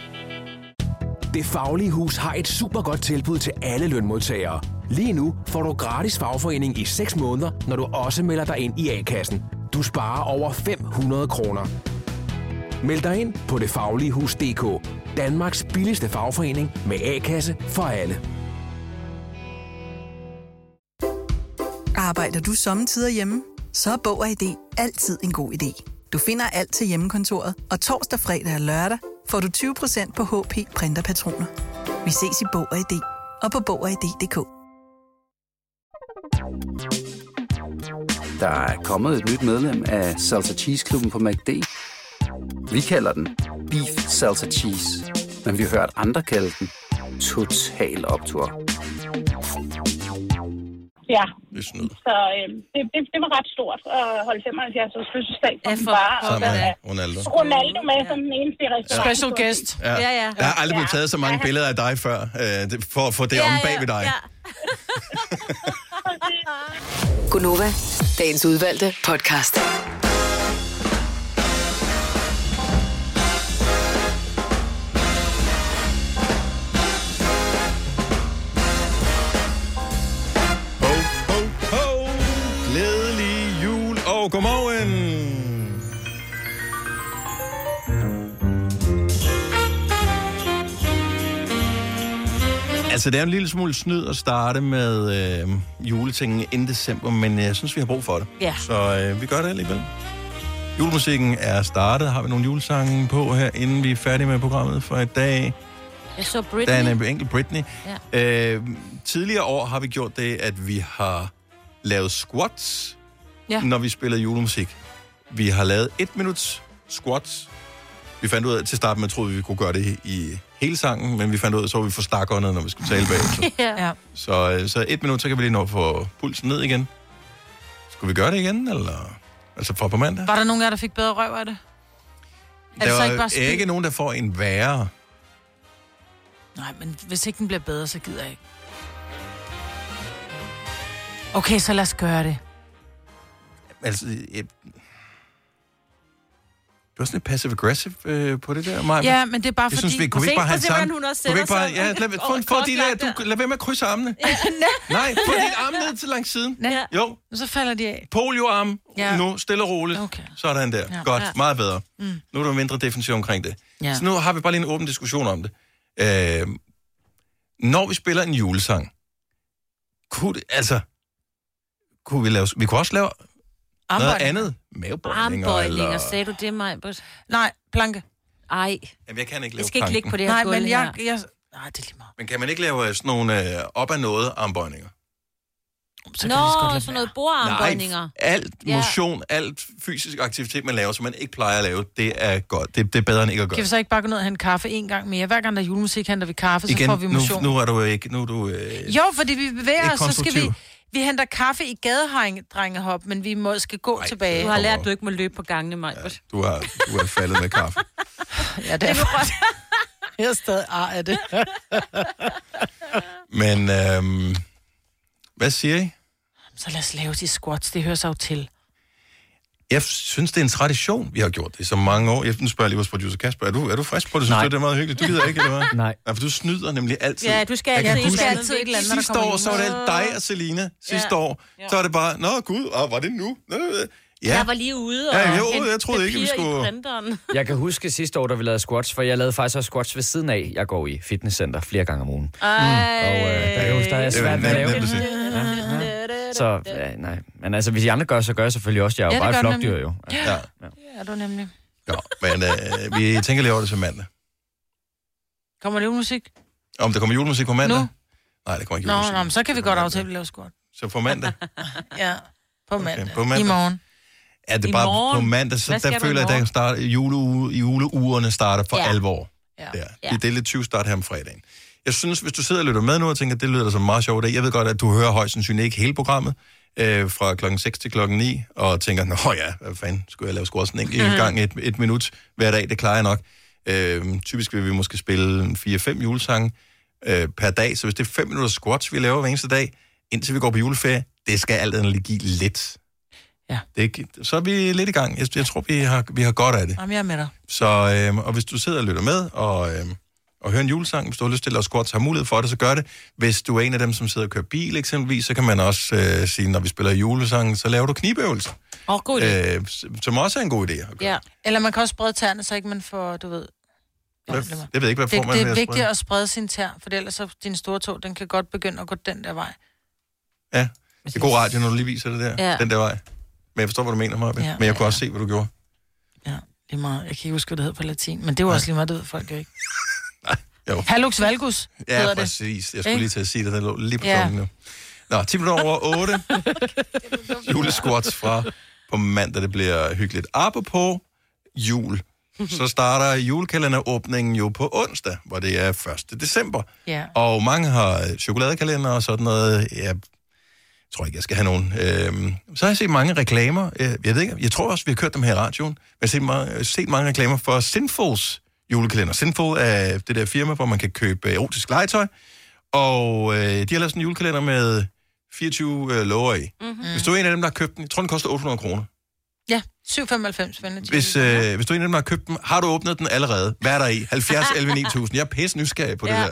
Det Faglige Hus har et super godt tilbud til alle lønmodtagere. Lige nu får du gratis fagforening i seks måneder, når du også melder dig ind i A-kassen. Du sparer over fem hundrede kroner. Meld dig ind på det faglige hus punktum d k. Danmarks billigste fagforening med A-kasse for alle. Arbejder du sommetider hjemme? Så er Bog og I D altid en god idé. Du finder alt til hjemmekontoret, og torsdag, fredag og lørdag får du tyve procent på H P printerpatroner. Vi ses i Bog og I D og på Bog og I D punktum d k. Der er kommet et nyt medlem af Salsa Cheese Klubben på McD. Vi kalder den Beef Salsa Cheese, men vi har hørt andre kalde den Total Optur. Ja, det så øh, det, det, det var ret stort at holde femoghalvfjerds års fødselsdag for den bare. Sammen med Ronaldo. Ronaldo med ja. som den eneste restaurant. Special guest. Ja. Ja, ja. Der har aldrig blevet taget så mange ja. billeder af dig før, øh, for at få det ja, om bag ved dig. Ja. Godnova, dagens udvalgte podcast. Godmorgen. Altså, det er en lille smule snyd at starte med øh, juletingen inden december, men jeg synes, vi har brug for det. Ja. Så øh, vi gør det alligevel. Julemusikken er startet. Har vi nogle julesange på her, inden vi er færdige med programmet for i dag? Jeg så Britney. Der er en enkelt Britney. Ja. Øh, tidligere år har vi gjort det, at vi har lavet squats. Ja. Når vi spillede julemusik. Vi har lavet et minuts squats. Vi fandt ud af, til starten, jeg troede, vi kunne gøre det i hele sangen, men vi fandt ud af, så var vi for stakåndede, når vi skulle tale bag. Ja. Så, så et minut, så kan vi lige nå få pulsen ned igen. Skulle vi gøre det igen, eller? Altså fra på mandag? Var der nogen af jer, der fik bedre røv af det? Er der det så ikke, bare ikke nogen, der får en værre. Nej, men hvis ikke den bliver bedre, så gider jeg ikke. Okay, så lad os gøre det. Altså, jeg... du er sådan lidt passive-aggressive øh, på det der, Maja. Ja, men det er bare jeg fordi... Jeg synes, vi kunne ikke bare have sammen... Hun også sætter bare... Ja, lad, for, for de der, du, lad være med at krydse armene. Ja. Nej, få dit arm ned til langt siden. Ja. Jo. Så falder de af. Polioarm. Ja. Nu, stille og roligt. Okay. Sådan der. Ja. Godt, ja. Meget bedre. Mm. Nu er der mindre defensiv omkring det. Ja. Så nu har vi bare lige en åben diskussion om det. Øh, når vi spiller en julesang, kunne det, altså... Kunne vi lave... Vi kunne også lave... Noget andet? Mavebøjninger? Armbøjninger, sagde du det, Maj? Nej, planke. Ej. Jamen, jeg kan ikke lave planken. Jeg skal ikke ligge på det her. Nej, men jeg, jeg... Nej, det er lige meget. Men kan man ikke lave sådan nogle øh, op af noget armbøjninger? Så Nå, så sådan noget bordarmbøjninger. Nej, alt motion, ja. alt fysisk aktivitet, man laver, som man ikke plejer at lave, det er godt. Det, det er bedre end ikke at gøre. Kan vi så ikke bare gå ned og hente kaffe en gang mere? Hver gang der er julemusik, henter vi kaffe, så igen, får vi motion. Nu, nu er du ikke... Nu er du, øh, jo, fordi vi bevæger os, så skal vi... Vi henter kaffe i gadedrengehop, men vi må skal gå Ej, tilbage. Du har lært, at du ikke må løbe på gangene, Maj. Ja, du, har, du er faldet med kaffe. Ja, det er godt. Jeg er stadig ar af det. Men øhm, hvad siger I? Så lad os lave de squats, det hører sig jo til. Jeg synes, det er en tradition, vi har gjort det i så mange år. Jeg spørger lige vores producer Kasper, er du, er du frisk på det? Synes du, det er meget hyggeligt? Du gider ikke, eller hvad? Nej. Nej, for du snyder nemlig altid. Ja, du skal altid, du skal altid et eller andet, sidste år, så var det dig og Selina. Sidste ja. år, så var det bare, nå gud, åh, var det nu? Ja. Jeg var lige ude og ja, jo, jeg troede ikke, vi skulle... Jeg kan huske sidste år, da vi lavede squats, for jeg lavede faktisk også squats ved siden af. Jeg går i fitnesscenter flere gange om ugen. Ej. Og øh, der er jo stadig svært at lave. Så ja, nej, men altså hvis I andre gør, så gør jeg selvfølgelig også. Jeg er jo ja, bare et flokdyr jo. Ja, ja. ja. ja du nemlig. Ja, men øh, vi tænker lige over det til mandag. Kommer det julemusik? Om der kommer julemusik på mandag? Nu? Nej, det kommer ikke julemusik. Nå, nå, men så kan vi godt aftale, at vi laver squat. Så på mandag? ja, på mandag. Okay, på mandag. I morgen. Er det I bare morgen? På mandag, så der føler jeg, at der juleuge, juleugerne starter for ja. alvor. Ja. Der. Ja. Det er lidt tyve start her om fredagen. Jeg synes, hvis du sidder og lytter med nu og tænker, at det lyder som meget sjovt, jeg ved godt, at du hører højst sandsynligt ikke hele programmet øh, fra klokken seks til klokken ni, og tænker, nå ja, hvad fanden, skulle jeg lave squats en enkelt mm. gang et, et minut hver dag, det klarer jeg nok. Øh, typisk vil vi måske spille fire fem julesange øh, per dag, så hvis det er fem minutter squats, vi laver hver eneste dag, indtil vi går på juleferie, det skal alt andet give lidt. Ja. Det, så er vi lidt i gang. Jeg, jeg tror, vi har, vi har godt af det. Jamen, jeg er med dig. Så, øh, og hvis du sidder og lytter med, og... Øh, og høre en julesang, hvis du har lyst til at lave squats, har mulighed for det, så gør det. Hvis du er en af dem, som sidder og kører bil eksempelvis, så kan man også øh, sige, når vi spiller julesang, så laver du knibøvelser. Åh, oh, god idé. Øh, som også er en god idé at gøre. Ja. Eller man kan også sprede tærne, så ikke man får, du ved... Ja, det, jeg ved ikke, hvad får det, man det er vigtigt at sprede sin tær, for ellers så din store tog, den kan godt begynde at gå den der vej. Ja, det er god radio, når du lige viser det der, ja. den der vej. Men jeg forstår, hvad du mener, Marbe. Ja, men jeg kunne ja. også se, hvad du gjorde. Ja, det er meget. Jeg kan ikke huske, hvad det hed på latin, men det var ja. også lige meget, det ved folk jo ikke. Jo. Hallux valgus hedder det. Ja, præcis. Jeg skulle lige til at sige det, der lå lige på klokken ja. nu. Nå, ti minutter over otte. Julesquats fra på mandag, det bliver hyggeligt. Apropos jul, så starter julekalenderåbningen jo på onsdag, hvor det er første december. Ja. Og mange har chokoladekalender og sådan noget. Jeg tror ikke, jeg skal have nogen. Øhm, så har jeg set mange reklamer. Jeg ved ikke, jeg tror også, vi har kørt dem her i radioen. Jeg har set mange reklamer for Sinfuls julekalender. Sinful er det der firma, hvor man kan købe erotisk legetøj, og øh, de har lavet sådan en julekalender med fireogtyve øh, låger i. Mm-hmm. Hvis du er en af dem, der har købt den, jeg tror, den koster otte hundrede kroner. Ja, syv komma femoghalvfems. Hvis, øh, hvis du er en af dem, der har købt den, har du åbnet den allerede? Hvad er der i? halvfjerds elleve ni tusind. Jeg er pisse nysgerrig på ja. det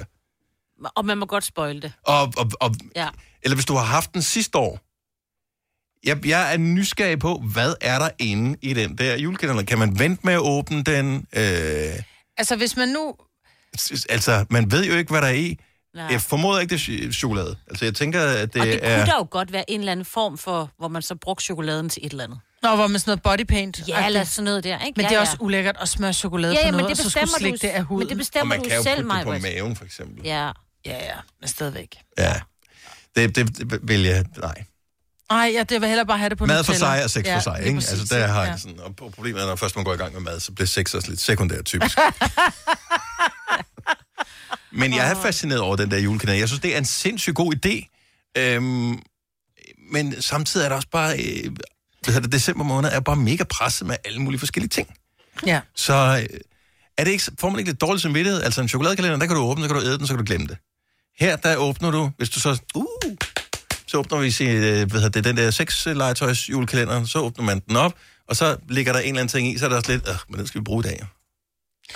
der. Og man må godt spoile det. Og, og, og, ja. Eller hvis du har haft den sidste år. Jeg, jeg er nysgerrig på, hvad er der inde i den der julekalender? Kan man vente med at åbne den? Øh... Altså, hvis man nu... Altså, man ved jo ikke, hvad der er i. Nej. Jeg formoder ikke, det er chokolade. Altså, jeg tænker, at det er... Og det kunne er... da jo godt være en eller anden form for, hvor man så brugte chokoladen til et eller andet. Nå, hvor man sådan noget bodypaint. Ja, eller sådan noget der, ikke? Men ja, det er også ja. ulækkert at smøre chokolade ja, ja, på noget, og så skulle slikke det af huden. Men det bestemmer du selv, selv mig. Man kan jo putte det på maven, for eksempel. Ja, ja, ja. Men stadigvæk. Ja. Det, det, det vil jeg... Nej. Nej, ja, det vil heller bare have det på Nutella. Mad for sig og sex ja, for sig, ikke? Præcis, altså, der har jeg ja. sådan... Og problemet er, når først man går i gang med mad, så bliver sex også lidt sekundært, typisk. Men jeg er fascineret over den der julekalender. Jeg synes, det er en sindssygt god idé. Øhm, men samtidig er der også bare... Øh, det, december måned er bare mega presset med alle mulige forskellige ting. Ja. Så øh, er det ikke, får man ikke lidt dårlig samvittighed? Altså, en chokoladekalender, der kan du åbne, så kan du æde den, så kan du glemme det. Her, der åbner du, hvis du så... Uh, Så åbner vi hvad det, den der seks-legetøjs julekalender, så åbner man den op, og så ligger der en eller anden ting i, så er der også lidt, men den skal vi bruge i dag.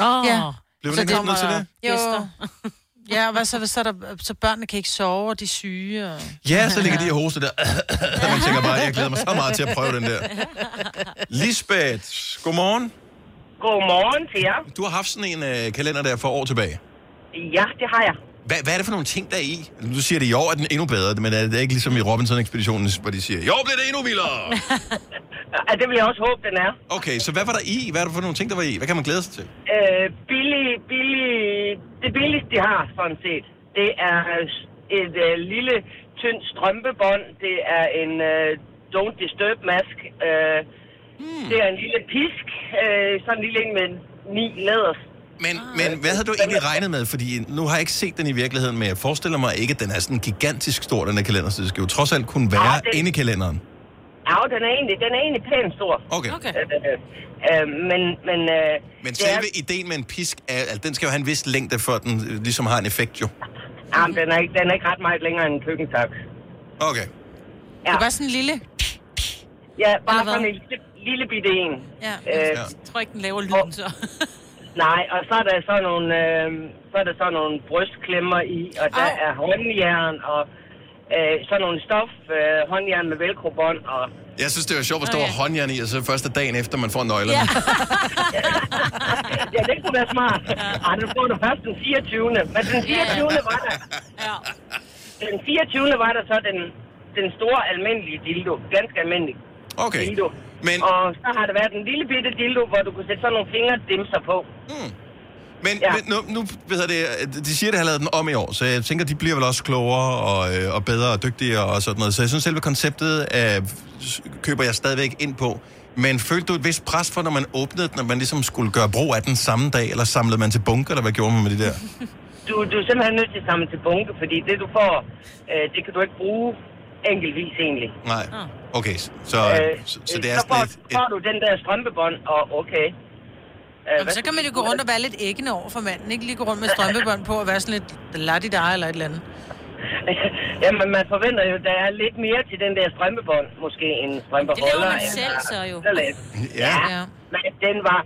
Åh, oh, ja. Bliver man så ikke nødt til det? Jo. Ja, hvad så, hvad så, der, så børnene kan ikke sove, og de er syge. Og... Ja, så ligger de og hoster der. Så man tænker bare, jeg glæder mig så meget til at prøve den der. Lisbeth, godmorgen. Godmorgen til jer. Du har haft sådan en øh, kalender der for år tilbage. Ja, det har jeg. Hvad, hvad er det for nogle ting, der er i? Du siger, det i år er den endnu bedre, men er det ikke ligesom i Robinson-ekspeditionen, hvor de siger, jo, bliver det endnu vildere? Ja, det vil jeg også håbe, den er. Okay, så hvad var der i? Hvad er det for nogle ting, der var i? Hvad kan man glæde sig til? Øh, billig, billig... Det billigste, de har, sådan set, det er et øh, lille, tyndt strømpebånd. Det er en øh, don't disturb-mask. Øh, hmm. Det er en lille pisk. Øh, sådan en lille en med ni læder. Men, ah, men hvad havde du egentlig regnet med? Fordi nu har jeg ikke set den i virkeligheden, men jeg forestiller mig ikke, at den er sådan gigantisk stor, den her kalender, så det skal jo trods alt kunne være ah, den, inde i kalenderen. Ja, ah, den er egentlig, den er egentlig pænt stor. Okay. okay. Øh, øh, øh, men men, øh, men selve er... ideen med en pisk, er, altså, den skal jo have en vis længde, før den ligesom har en effekt jo. Ja, ah, den er ikke, den er ikke ret meget længere end en køkkentaks. Okay. Ja. Det var sådan en lille... Ja, bare sådan en lille, lille bitte en. Ja, øh, jeg tror ikke, den laver lyden så. Nej, og så er der sådan nogle, øh, så er der sådan nogle brystklemmer i, og der oh. er håndjern, og øh, sådan nogle stof, øh, håndjern med velcro-bånd. Og... Jeg synes, det var sjovt, at stå oh, ja. håndjern i, og så første dagen efter, man får nøglerne. Ja, ja det kunne være smart. Ej, det får du først den fireogtyvende Men den fireogtyvende var der. Ja. Den fireogtyvende var der så den, den store, almindelige dildo. Ganske almindelig okay. dildo. Men... Og så har det været en lille bitte dildo, hvor du kunne sætte sådan nogle fingerdimser på. Mm. Men, ja. men nu, nu ved jeg det, de siger, at det har lavet den om i år, så jeg tænker, de bliver vel også klogere og, og bedre og dygtigere og sådan noget. Så jeg synes, selve konceptet øh, køber jeg stadigvæk ind på. Men følte du et vist pres for, når man åbnede den, når man ligesom skulle gøre brug af den samme dag, eller samlede man til bunker, eller hvad gjorde man med det der? Du, du er simpelthen nødt til at samle til bunker, fordi det, du får, øh, det kan du ikke bruge enkeltvis egentlig. Nej. Okay, så, øh, så, så det er så får, et, et... får du den der strømpebånd, og okay. Øh, Jamen, så kan man jo gå rundt og være lidt æggende over for manden, ikke lige gå rundt med strømpebånd på og være sådan lidt ladidar eller et eller andet. Jamen, man forventer jo, der er lidt mere til den der strømpebånd, måske en strømpeholder. Det laver man end, selv så jo. Ja. ja, men den var,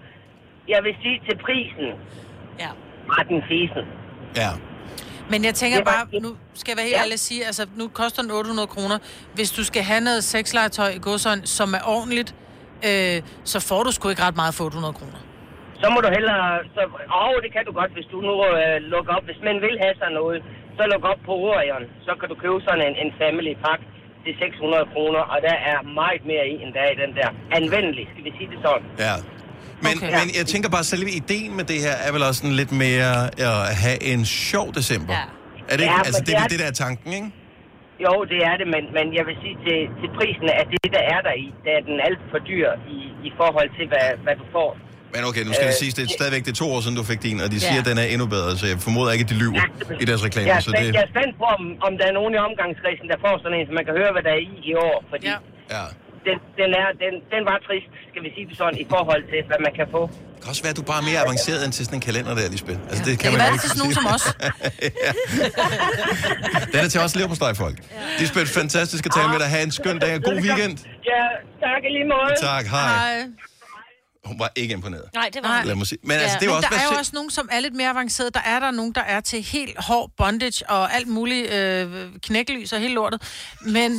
jeg vil sige til prisen, ja. var den fisen. Ja. Men jeg tænker bare, nu skal jeg være helt ærlig at sige, altså nu koster den otte hundrede kroner. Hvis du skal have noget sexlegetøj i godsøjne, som er ordentligt, øh, så får du sgu ikke ret meget for otte hundrede kroner. Så må du hellere... Så, åh, det kan du godt, hvis du nu øh, lukker op. Hvis man vil have sådan noget, så luk op på Orion. Så kan du købe sådan en, en family pack til seks hundrede kroner, og der er meget mere i, end der er i den der. Anvendelig, skal vi sige det sådan. Ja. Men, okay. men jeg tænker bare, at selve ideen med det her er vel også sådan lidt mere at have en sjov december. Ja. Er det ikke? Ja, altså, det er det, der er tanken, ikke? Jo, det er det, men, men jeg vil sige til, til prisen, at det, der er der i, der er den alt for dyr i, i forhold til, hvad, hvad du får. Men okay, nu skal øh, det siges, det er stadigvæk det er to år siden, du fik din, og de ja. siger, at den er endnu bedre, så jeg formoder ikke, at de lyver ja, i deres reklamer. Jeg, så det... jeg er spændt på, om, om der er nogen i omgangskredsen, der får sådan en, så man kan høre, hvad der er i i år, fordi... Ja. Ja. Den, den, er, den, den var trist, skal vi sige sådan, i forhold til, hvad man kan få. Det kan også være, at du bare er mere avanceret end til sådan en kalender der, Lisbeth. Altså, det, ja. kan det kan man være til sådan nogen som os. Den er til os leverpostej, folk. Ja. Lisbeth, fantastisk at tale med dig. Ha' en skøn dag og god weekend. Ja, tak i lige måde. Tak, hej. hej. Hun var ikke imponeret. Nej, det var hun. Men altså, ja. det var Men også der er jo også nogen, som er lidt mere avanceret. Der er der nogen, der er til helt hård bondage og alt muligt øh, knæklys og helt lortet. Men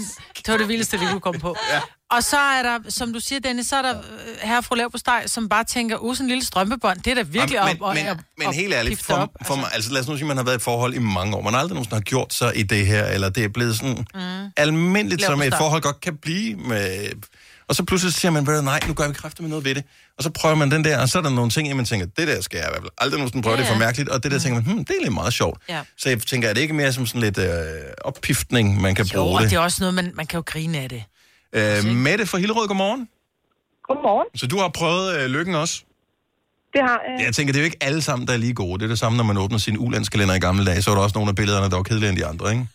det var det vildeste, vi kunne komme på. Ja. Og så er der, som du siger, Dennis, så er der herre fru Lav på steg, som bare tænker, uh, sådan en lille strømpebånd, det er da virkelig op. Men, og, men, og, men og helt ærligt, for, op, for altså. altså lad os nu sige, at man har været i et forhold i mange år. Man har aldrig nogensinde har gjort sig i det her, eller det er blevet sådan mm. almindeligt, som et forhold godt kan blive med... Og så pludselig siger man, nej, nu gør vi kræfter med noget ved det. Og så prøver man den der, og så er der nogle ting, og man tænker, det der skal jeg i hvert fald aldrig nogensinde prøve, ja, ja. det er for mærkeligt. Og det der tænker man, hmm, det er lidt meget sjovt. Ja. Så jeg tænker, er det ikke mere som sådan lidt øh, oppiftning, man kan jo, bruge det? Jo, det er også noget, man, man kan jo grine af det. Øh, Mette fra Hillerød, godmorgen. Godmorgen. Så du har prøvet øh, lykken også? Det har jeg. Øh... Jeg tænker, det er jo ikke alle sammen, der er lige gode. Det er det samme, når man åbner sin ulandskalender i gamle dage, så er der også nogle af billederne, der var kedeligere end de andre, ikke?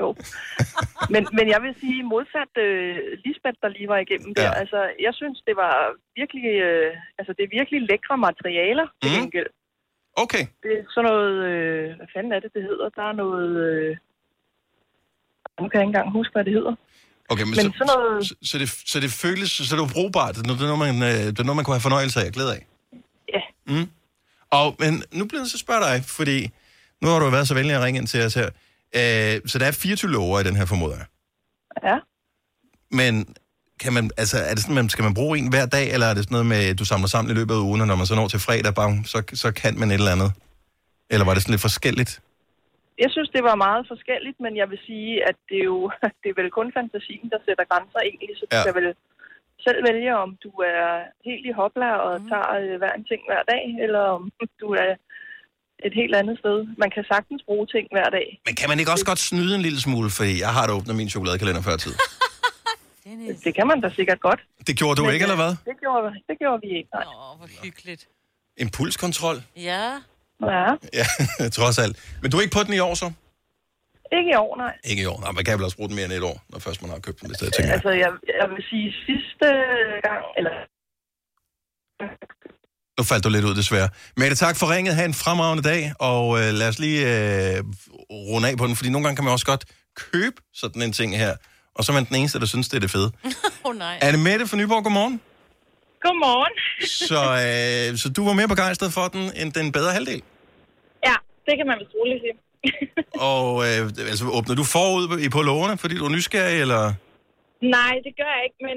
Jo. Men, men jeg vil sige modsat øh, Lisbeth, der lige var igennem der. Ja. Altså, jeg synes, det var virkelig, øh, altså, det er virkelig lækre materialer til mm. gengæld. Okay. Det er sådan noget, øh, hvad fanden er det, det hedder? Der er noget, øh, nu kan jeg ikke engang huske, hvad det hedder. Okay, men, men så, sådan noget... så, så, det, så det føles, så det er brugbart. Det er noget, man, det er noget, man kunne have fornøjelse af, jeg glæder af. Ja. Mm. Og, men nu bliver jeg så spørge dig, fordi nu har du været så venlig at ringe ind til os her. Så der er fireogtyve lover i den her, formoder jeg. Ja. Men kan man, altså, er det sådan, skal man bruge en hver dag, eller er det sådan noget med, at du samler sammen i løbet af ugen, og når man så når til fredag, bang, så, så kan man et eller andet? Eller var det sådan lidt forskelligt? Jeg synes, det var meget forskelligt, men jeg vil sige, at det er jo det er vel kun fantasien, der sætter grænser egentlig, så du ja. kan vel selv vælge, om du er helt i hopla og mm. tager hver en ting hver dag, eller om du er... et helt andet sted. Man kan sagtens bruge ting hver dag. Men kan man ikke også godt snyde en lille smule, fordi jeg har da åbnet min chokoladekalender før tid? Det kan man da sikkert godt. Det gjorde du Men, ikke, eller hvad? Det gjorde, det gjorde vi ikke. Åh, hvor hyggeligt. Impulskontrol? Ja. Ja. Ja, trods alt. Men du er ikke på den i år, så? Ikke i år, nej. Ikke i år. Nej, man kan vel også bruge den mere end et år, når først man har købt den, hvis det er ting. Altså, jeg, jeg vil sige sidste gang, eller... Nu faldt du lidt ud, desværre. Mette, tak for ringet. Ha' en fremragende dag, og øh, lad os lige øh, runde af på den, fordi nogle gange kan man også godt købe sådan en ting her, og så er man den eneste, der synes, det er det fede. Åh oh, nej. Er det Mette fra Nyborg? Godmorgen. Godmorgen. så, øh, så du var mere begejstret for den, end den bedre halvdel? Ja, det kan man vist roligt sige. Og øh, altså, åbner du forud på lågerne, fordi du er nysgerrig, eller...? Nej, det gør jeg ikke, men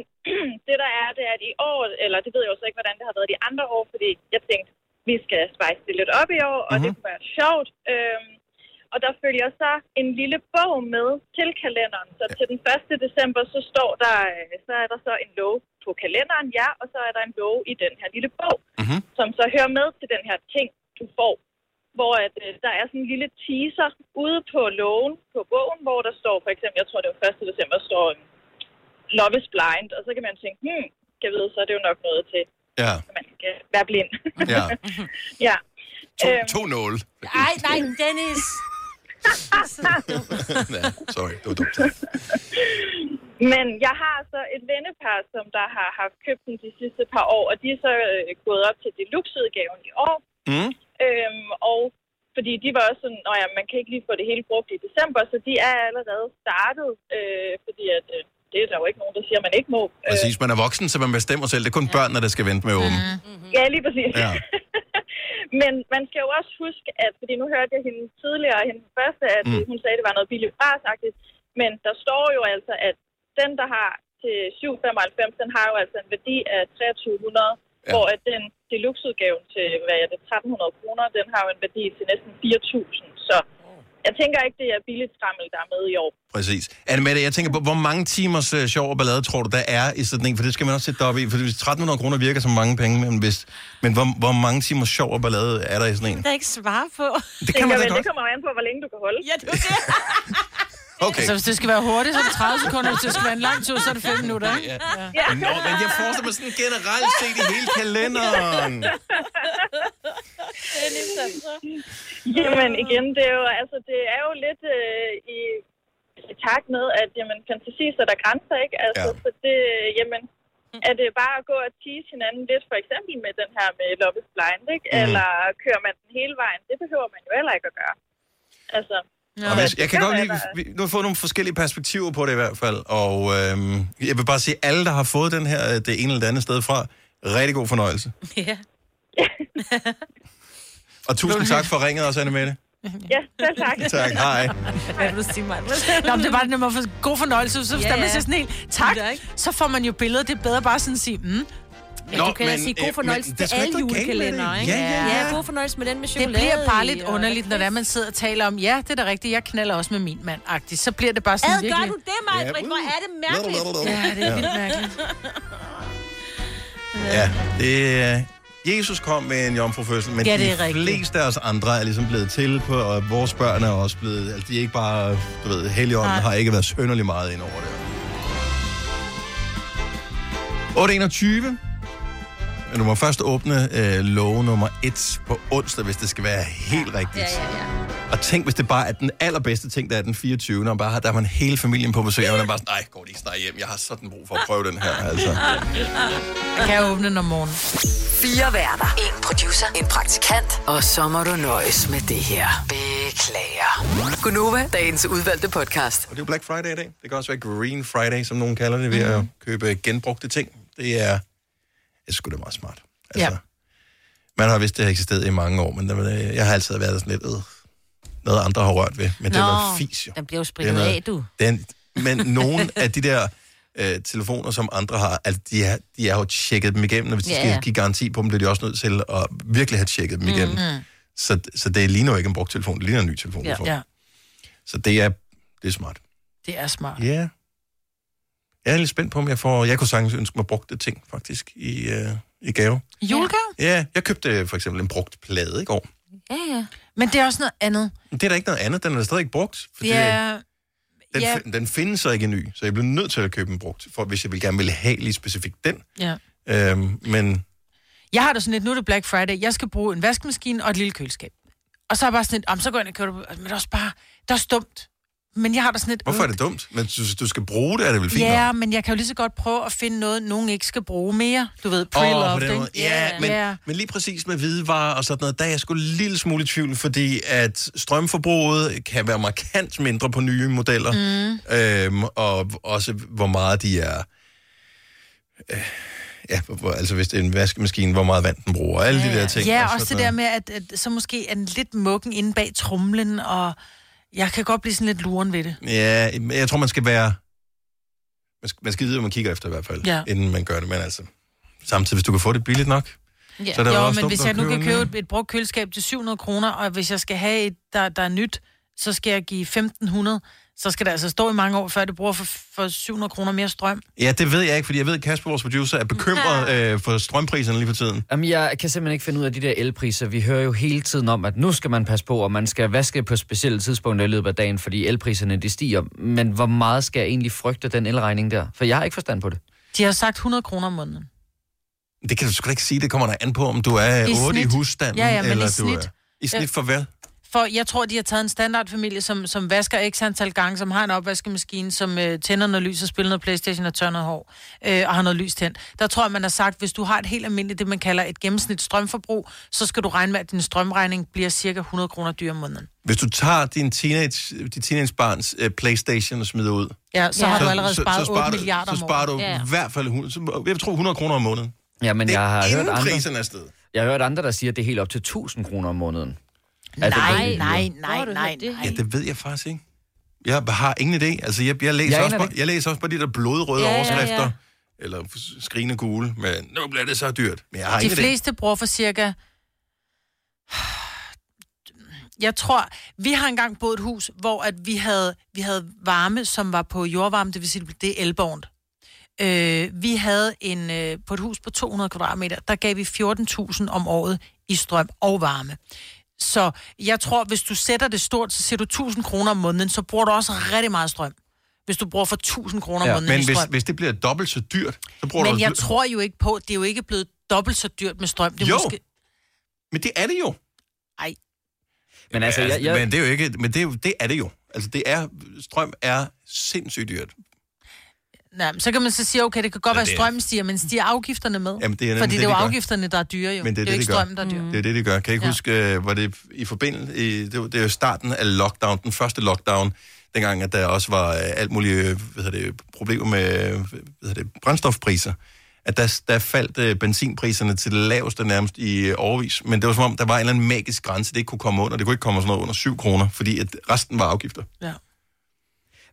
det der er, det er, at i år, eller det ved jeg jo så ikke, hvordan det har været de andre år, fordi jeg tænkte, vi skal spice det lidt op i år, og mm-hmm. det kunne være sjovt. Øhm, og der følger så en lille bog med til kalenderen, så ja. Til den første december, så står der, så er der så en lov på kalenderen, ja, og så er der en lov i den her lille bog, mm-hmm. som så hører med til den her ting, du får. Hvor at, øh, der er sådan en lille teaser ude på lågen, på bogen, hvor der står for eksempel, jeg tror det var første december, står Love is Blind, og så kan man tænke, hmm, kan vide, så er det jo nok noget til, ja. At man kan være blind. Ja. ja. To, øhm. to nål. Nej, nej, Dennis! nej, sorry, det var dumt. Men jeg har så et vennepar, som der har haft købt den de sidste par år, og de er så øh, gået op til deluxe-udgaven i år. Mm. Øhm, og fordi de var også sådan, at ja, man kan ikke lige få det hele brugt i december, så de er allerede startet, øh, fordi at, øh, det er der jo ikke nogen, der siger, at man ikke må. Øh. Præcis, man er voksen, så man bestemmer selv. Det er kun ja. Børn, der skal vente med åben. Mm-hmm. Ja, lige præcis. Ja. Men man skal jo også huske, at fordi nu hørte jeg hende tidligere, hende første, at mm. hun sagde, at det var noget billigt frasagtigt, men der står jo altså, at den, der har til syv komma femoghalvfems, den har jo altså en værdi af to tusind tre hundrede. Ja. Hvor at den deluxe-udgaven til, hvad er det, tretten hundrede kroner, den har jo en værdi til næsten fire tusind. Så jeg tænker ikke, det er billigt skrammel, der er med i år. Præcis. Anne-Mette, jeg tænker på, hvor mange timers uh, sjov og ballade tror du, der er i sådan en? For det skal man også sætte op i. For hvis tretten hundrede kroner virker som mange penge, men, hvis, men hvor, hvor mange timers sjov og ballade er der i sådan en? Det kan ikke svare på. Det kan man da godt. Det kommer an på, hvor længe du kan holde. Ja, det er det. Okay. Så hvis det skal være hurtigt, så er det tredive sekunder. Hvis det skal være en lang tur, så er det fem minutter, ikke? Ja. Ja. Nå, men jeg forestiller mig sådan generelt set i hele kalenderen. Jamen igen, det er jo, altså, det er jo lidt øh, i, i takt med, at jamen, fantasi så der grænser, ikke? Altså, ja. Så det, jamen, er det bare at gå og tease hinanden lidt, for eksempel med den her med Love is Blind, ikke? Mm. Eller kører man den hele vejen? Det behøver man jo heller ikke at gøre. Altså... Ja. Jeg, jeg kan godt lide, nu har fået nogle forskellige perspektiver på det i hvert fald, og øhm, jeg vil bare sige, at alle, der har fået den her, det ene eller det andet sted fra, rigtig god fornøjelse. Ja. og tusind tak for ringet også, Anne-Mette. Ja, selv tak. Tak, hej. Hvad vil du sige, mand? Nå, men det er bare, når man får god fornøjelse, så yeah. man siger sådan helt, tak, så får man jo billeder, det er bedre bare sådan at sige, mm. Ja, nå, du kan men, sige god fornøjelse til alle julekalender, ikke? Ja, ja, ja. ja, god fornøjelse med den med chokolade. Det bliver bare lidt underligt, når der man sidder og taler om, ja, det er da rigtigt, jeg knaller også med min mand-agtigt. Så bliver det bare sådan Ad, virkelig... Ad, gør du det, Maja? Hvor er det mærkeligt? Ja, det er vildt mærkeligt. ja, det er... Jesus kom med en jomfrufødsel, men ja, de fleste af os andre er ligesom blevet til på, og vores børn er også blevet... Altså, de er ikke bare... Du ved, Helligånden har ikke været sønderlig meget ind over det. otte enogtyve Du må først åbne øh, låge nummer et på onsdag, hvis det skal være helt ja. rigtigt. Ja, ja, ja. Og tænk, hvis det bare er den allerbedste ting, der er den fireogtyvende Når bare, der har man hele familien på besøg, og man er bare sådan, nej, går det ikke snart hjem? Jeg har sådan brug for at prøve den her, altså. Jeg kan åbne den om morgenen. Fire værter. En producer. En praktikant. Og så må du nøjes med det her. Beklager. Godnova, dagens udvalgte podcast. Og det er Black Friday i dag. Det kan også være Green Friday, som nogen kalder det, ved mm-hmm. at købe genbrugte ting. Det er... Det er sgu da meget smart. Altså, ja. Man har vist, det har eksisteret i mange år, men der, jeg har altid været sådan lidt, øh, noget andre har rørt ved. Men nå, det var fis jo. Den bliver jo spritet af, du. Den, men nogle af de der øh, telefoner, som andre har, altså, de, er, de er jo tjekket dem igennem, og hvis ja, de skal ja. give garanti på dem, bliver de også nødt til at virkelig have tjekket dem igennem. Mm-hmm. Så, så det ligner jo ikke en brugt telefon, det ligner en ny telefon. Ja. Ja. Så det er, det er smart. Det er smart. Ja. Yeah. Jeg er lidt spændt på, om jeg får... Jeg kunne sagtens ønske mig brugte ting, faktisk, i, øh, i gave. Julegave? Ja, jeg købte for eksempel en brugt plade i går. Ja, ja. Men det er også noget andet. Det er da ikke noget andet. Den er stadig ikke brugt. Ja. Den, ja. den findes så ikke ny, så jeg blev nødt til at købe en brugt, for, hvis jeg ville gerne ville have lige specifikt den. Ja. Øhm, men... Jeg har da sådan lidt, nu er det Black Friday. Jeg skal bruge en vaskemaskine og et lille køleskab. Og så er jeg bare sådan lidt, så går jeg ind og køber det. Men det er også bare... Det er også dumt. Men jeg har da sådan et... Hvorfor er det dumt? Men du, du skal bruge det, er det vel fint? Ja, nok? Men jeg kan jo lige så godt prøve at finde noget, nogen ikke skal bruge mere. Du ved, pre-loved, oh, ja, yeah. men, yeah. men lige præcis med hvidevarer og sådan noget, der er jeg sgu en lille smule i tvivl, fordi at strømforbruget kan være markant mindre på nye modeller. Mm. Øhm, og også hvor meget de er... Øh, ja, hvor, altså hvis det er en vaskemaskine, hvor meget vand den bruger, alle ja, de der ting. Ja, og også det der med, at, at så måske er den lidt mukken inde bag tromlen, og jeg kan godt blive sådan lidt luren ved det. Ja, jeg tror, man skal være... Man skal, man skal vide, hvad man kigger efter i hvert fald, ja. Inden man gør det. Men altså, samtidig, hvis du kan få det billigt nok... Ja. Så er der jo, jo men hvis jeg nu kan købe et, et brugt køleskab til syv hundrede kroner, og hvis jeg skal have et, der, der er nyt, så skal jeg give femten hundrede. Så skal der altså stå i mange år, før det bruger for, for syv hundrede kroner mere strøm. Ja, det ved jeg ikke, fordi jeg ved, at Kasper, vores producer, er bekymret øh, for strømpriserne lige for tiden. Jamen, jeg kan simpelthen ikke finde ud af de der elpriser. Vi hører jo hele tiden om, at nu skal man passe på, og man skal vaske på specielle tidspunkter i løbet af dagen, fordi elpriserne, de stiger. Men hvor meget skal jeg egentlig frygte den elregning der? For jeg har ikke forstand på det. De har sagt hundrede kroner om måneden. Det kan du sgu ikke sige. Det kommer der an på, om du er I otte snit. I husstanden. Ja, ja, men eller i snit. Er... I snit for hvad? For jeg tror, de har taget en standardfamilie, som, som vasker x antal gange, som har en opvaskemaskine, som øh, tænder noget lys og spiller noget PlayStation og tørrer noget hår, øh, og har noget lys tændt. Der tror jeg, man har sagt, hvis du har et helt almindeligt, det man kalder et gennemsnit strømforbrug, så skal du regne med, at din strømregning bliver cirka hundrede kroner dyr om måneden. Hvis du tager din teenage, din teenagebarns øh, PlayStation og smider ud, ja, så ja. Har du allerede så, sparet så, så sparer otte milliarder om året. Så sparer du ja. I hvert fald hundrede, jeg tror hundrede kroner om måneden. Ja, men jeg har hørt andre. Jeg har hørt andre, der siger, at det er helt op til tusind kroner om måneden. Nej, nej, nej, nej, nej. Ja, det ved jeg faktisk ikke. Jeg har ingen idé. Altså, jeg, jeg, læser, jeg, også på, jeg læser også på de der blodrøde ja, overskrifter, ja, ja. Eller skrigende gule, men nu bliver det så dyrt. Men jeg har de fleste idé. Bruger for cirka... Jeg tror, vi har engang boet et hus, hvor at vi, havde, vi havde varme, som var på jordvarme, det vil sige, det er elbårent. Øh, vi havde en, øh, på et hus på to hundrede kvadratmeter, der gav vi fjorten tusind om året i strøm og varme. Så jeg tror, hvis du sætter det stort, så ser du tusind kroner om måneden, så bruger du også rigtig meget strøm. Hvis du bruger for tusind kroner ja, om måneden i strøm. Men hvis, hvis det bliver dobbelt så dyrt, så bruger men du... Men jeg tror jo ikke på, det er jo ikke blevet dobbelt så dyrt med strøm. Det er jo, måske... men det er det jo. Ej. Men altså, jeg, jeg... Men det er jo ikke... Men det er, jo, det er det jo. Altså, det er... Strøm er sindssygt dyrt. Nej, så kan man så sige, okay, det kan godt ja, være, at strømmen stiger, men stiger afgifterne med? Jamen, det er fordi det, det er jo afgifterne, der er dyre jo. Men det er, det er det, jo ikke de strømmen, der er dyre. Mm. Det er det, de gør. Kan jeg ikke ja. Huske, var det i forbindelse... I, det, var, det er jo starten af lockdown, den første lockdown, dengang, at der også var alt muligt problemer med hvad det, brændstofpriser. At der, der faldt benzinpriserne til det laveste nærmest i årevis. Men det var som om, der var en eller anden magisk grænse, det ikke kunne komme under. Det kunne ikke komme sådan noget under syv kroner, fordi at resten var afgifter. Ja.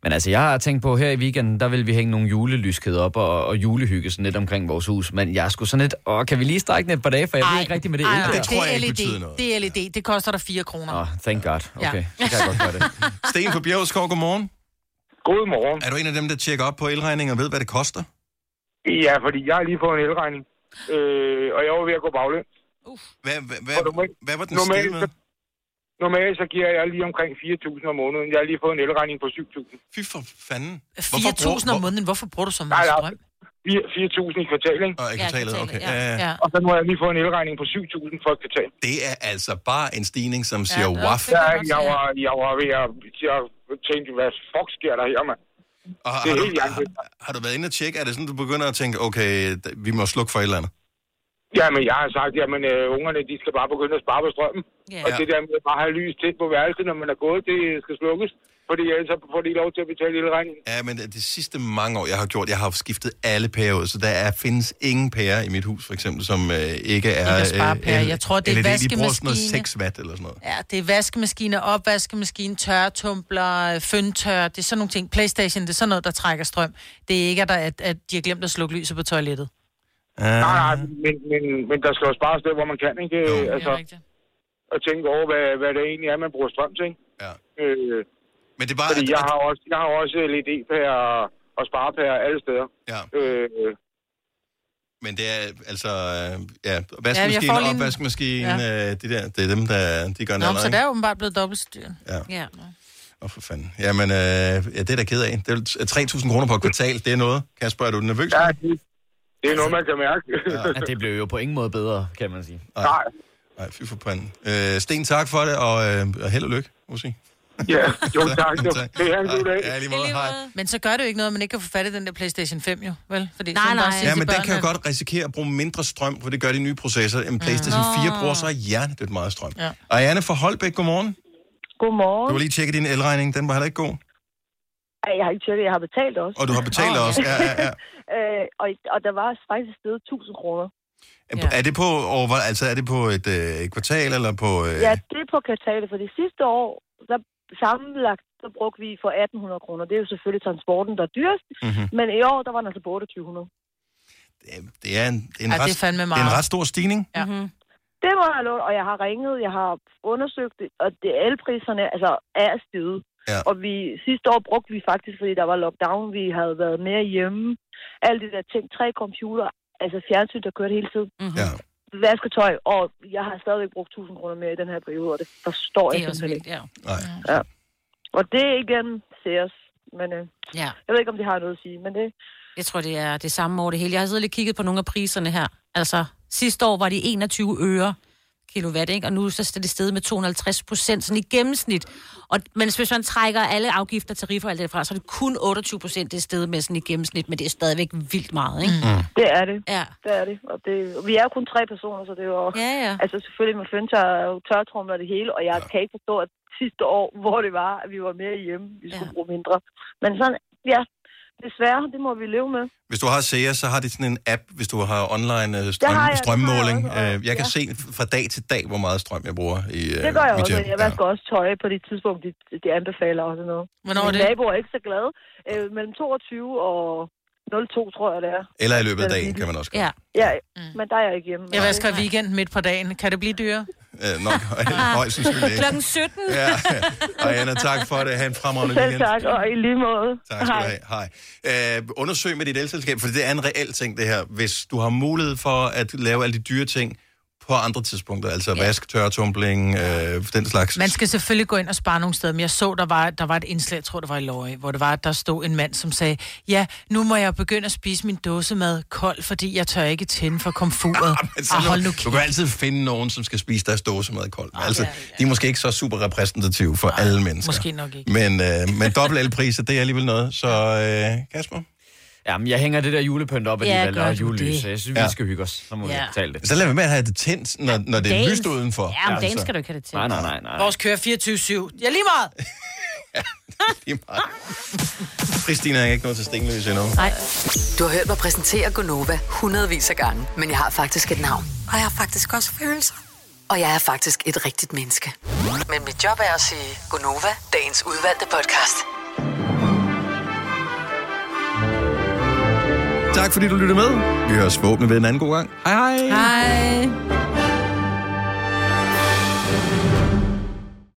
Men altså, jeg har tænkt på, her i weekenden, der vil vi hænge nogle julelyskæder op og, og julehygge sådan lidt omkring vores hus. Men jeg skulle sådan lidt, og kan vi lige strække den et par dage, for jeg ved ikke rigtig med det. Ej, det tror jeg ikke noget. Det er L E D, det koster dig fire kroner. Åh, oh, thank god. Okay, ja. Så kan jeg godt gøre det. Sten fra Bjergskov, godmorgen. Godmorgen. Er du en af dem, der tjekker op på elregning og ved, hvad det koster? Ja, fordi jeg har lige fået en elregning, øh, og jeg var ved at gå baglæns. Uff. Hvad, hvad, hvad, hvad var den sted med? Normalt så giver jeg lige omkring fire tusind om måneden. Jeg har lige fået en elregning på syv tusind. Fy for fanden. fire tusind om måneden? Hvorfor bruger du så meget strøm? fire tusind i kvartal, ikke? Og i kvartalet, ja, okay. Ja. Ja. Og så nu har jeg lige fået en elregning på syv tusind for et kvartal. Det er altså bare en stigning, som siger ja, waf. Ja, jeg var, jeg var ved at jeg tænke, hvad fuck sker der her, mand? Og har, du, har, har du været inde og tjekke? Er det sådan, du begynder at tænke, okay, vi må slukke for et eller andet? Ja, men jeg har sagt, jamen øh, ungerne, de skal bare begynde at spare på strømmen. Yeah. Og det der med at bare have lys tæt på værelset, når man er gået, det skal slukkes. Fordi ellers får de lov til at betale hele regningen. Ja, men de sidste mange år, jeg har gjort, jeg har skiftet alle pærer ud. Så der er, findes ingen pærer i mit hus, for eksempel, som øh, ikke er... Ikke sparepærer. Øh, jeg tror, det er vaskemaskine. Eller de bruger sådan noget seks watt eller sådan noget. Ja, det er vaskemaskine, opvaskemaskine, tørretumbler, føntørre. Det er sådan nogle ting. PlayStation, det er sådan noget, der trækker strøm. Det er ikke, at, der, at, at de har glemt at slukke lyset på toilettet. Uh... Nej, nej, men, men, men der skal jo spares det, hvor man kan, ikke? Jo, altså, og tænke over, hvad, hvad det egentlig er, man bruger strøm til, ikke? Ja. Øh, men det er bare... Fordi at... jeg, har også, jeg har også L E D-pærer og sparepærer alle steder. Ja. Øh, men det er altså... Ja, vaskemaskinen, ja, opvaskemaskinen, ja. øh, det der, det er dem, der de gør noget. Nå, så der er åbenbart blevet dobbelt så dyrt. Ja. Ja. Åh, oh, for fanden. Jamen, øh, ja, det er der ked af. Det er tre tusind kroner på et kvartal, det er noget. Kasper, er du nervøs? Ja, det... Det er noget, man kan mærke. Ja, det blev jo på ingen måde bedre, kan man sige. Ej. Nej. Nej, fy for panden. Øh, Sten, tak for det, og, øh, og held og lykke, må jeg sige. Ja, jo tak. Jo. Det er en god dag. Ja, lige måde. Hej. Men så gør det jo ikke noget, at man ikke kan få fat i den der PlayStation fem, jo, vel? Fordi nej, nej. Ja, men den kan jo godt risikere at bruge mindre strøm, for det gør de nye processer. En PlayStation fire bruger så hjernedødt meget strøm. Ja. Og Anne fra Holbæk, godmorgen. Godmorgen. Du vil lige tjekke din elregning, den var heller ikke god. Nej, jeg har ikke tjekket. Jeg har betalt også. Og du har betalt oh. også? Ja, ja, ja. øh, og, og der var faktisk stedet tusind kroner. Ja. Er det på over, altså er det på et, øh, et kvartal eller på... Øh... Ja, det er på kvartalet, for det sidste år, der sammenlagt, så brugte vi for atten hundrede kroner. Det er jo selvfølgelig transporten, der er dyrest, mm-hmm. men i år, der var den altså på otteogtyve hundrede. Det, det er en, en ja, ret, det er det er en ret stor stigning. Ja. Mm-hmm. Det må jeg låne, og jeg har ringet, jeg har undersøgt det, og det, alle priserne altså, er steget. Ja. Og vi, sidste år brugte vi faktisk, fordi der var lockdown, vi havde været mere hjemme. Alle de der ting, tre computer, altså fjernsyn, der kørte hele tiden. Mm-hmm. Ja. Vasketøj, og jeg har stadigvæk brugt tusind kroner mere i den her periode, og det forstår det jeg simpelthen ikke. Ja. Ja. Og det igen ser os, men øh, ja. jeg ved ikke, om det har noget at sige, men det... Jeg tror, det er det samme over det hele. Jeg har siddet lidt kigget på nogle af priserne her. Altså, sidste år var det enogtyve øre kilowatt, ikke? Og nu så er det steget med to hundrede og halvtreds procent, sådan i gennemsnit. Og, men hvis man trækker alle afgifter, tariffer og alt det fra, så er det kun otteogtyve procent, det er steget med sådan i gennemsnit, men det er stadigvæk vildt meget, ikke? Mm. Det er det. Ja. Det er det. Og det, og vi er jo kun tre personer, så det er jo... Ja, ja. Altså, selvfølgelig, man finder tørretrumler det hele, og jeg ja. kan ikke forstå, at sidste år, hvor det var, at vi var mere hjemme, vi skulle ja. bruge mindre. Men sådan, ja... Desværre, det må vi leve med. Hvis du har Sea, så har de sådan en app, hvis du har online strøm, har jeg, strømmåling. Har jeg, jeg kan ja. se fra dag til dag, hvor meget strøm jeg bruger i mit hjem. Det gør jeg også. Jeg vasker ja. også tøj på de tidspunkter, de, de anbefaler og sådan noget. Hvornår er det? Min nabo er ikke så glad. Øh, mellem toogtyve og nul to, tror jeg, det er. Eller i løbet af dagen, kan man også gøre. Ja, ja mm. men der er jeg ikke hjemme. Jeg vasker weekend midt på dagen. Kan det blive dyrere? Øh, nok højst sandsynligt. klokken sytten. Ja, og Anna, tak for det. Ha' en fremragende weekend. Tak, og i lige måde. Tak skal du have. Hej. Øh, undersøg med dit elselskab, for det er en reel ting, det her. Hvis du har mulighed for at lave alle de dyre ting på andre tidspunkter, altså yeah. vask, tørretumbling, øh, den slags. Man skal selvfølgelig gå ind og spare nogle steder, men jeg så, der var, der var et indslag, jeg tror, det var i Løje, hvor det var, der stod en mand, som sagde, ja, nu må jeg begynde at spise min dåsemad kold, fordi jeg tør ikke tænde for komfuret. Ah, du, du kan altid finde nogen, som skal spise deres dåsemad kold. Ah, altså, ja, ja. De er måske ikke så super repræsentative for ah, alle mennesker. Måske nok ikke. Men, øh, men dobbelt elpriser, det er alligevel noget. Så øh, Kasper? Jamen, jeg hænger det der julepynt op alligevel, ja, og julelys. Jeg synes, ja. vi skal hygge os. Så må ja. vi betale det. Så lad vi med at have det tændt, når, når det er lyst udenfor. Ja, om dagen altså. Skal du ikke have det tændt. Nej, nej, nej. nej. Vores kører fireogtyve syv. Ja, lige meget! ja, lige meget. Christina har ikke noget til Stenløs endnu. Nej. Du har hørt mig præsentere Godnova hundredvis af gange, men jeg har faktisk et navn. Og jeg har faktisk også følelser. Og jeg er faktisk et rigtigt menneske. Men mit job er at sige Godnova, dagens udvalgte podcast. Tak fordi du lyttede med. Vi høres forhåbentlig ved en anden god gang. Hej hej. Hej.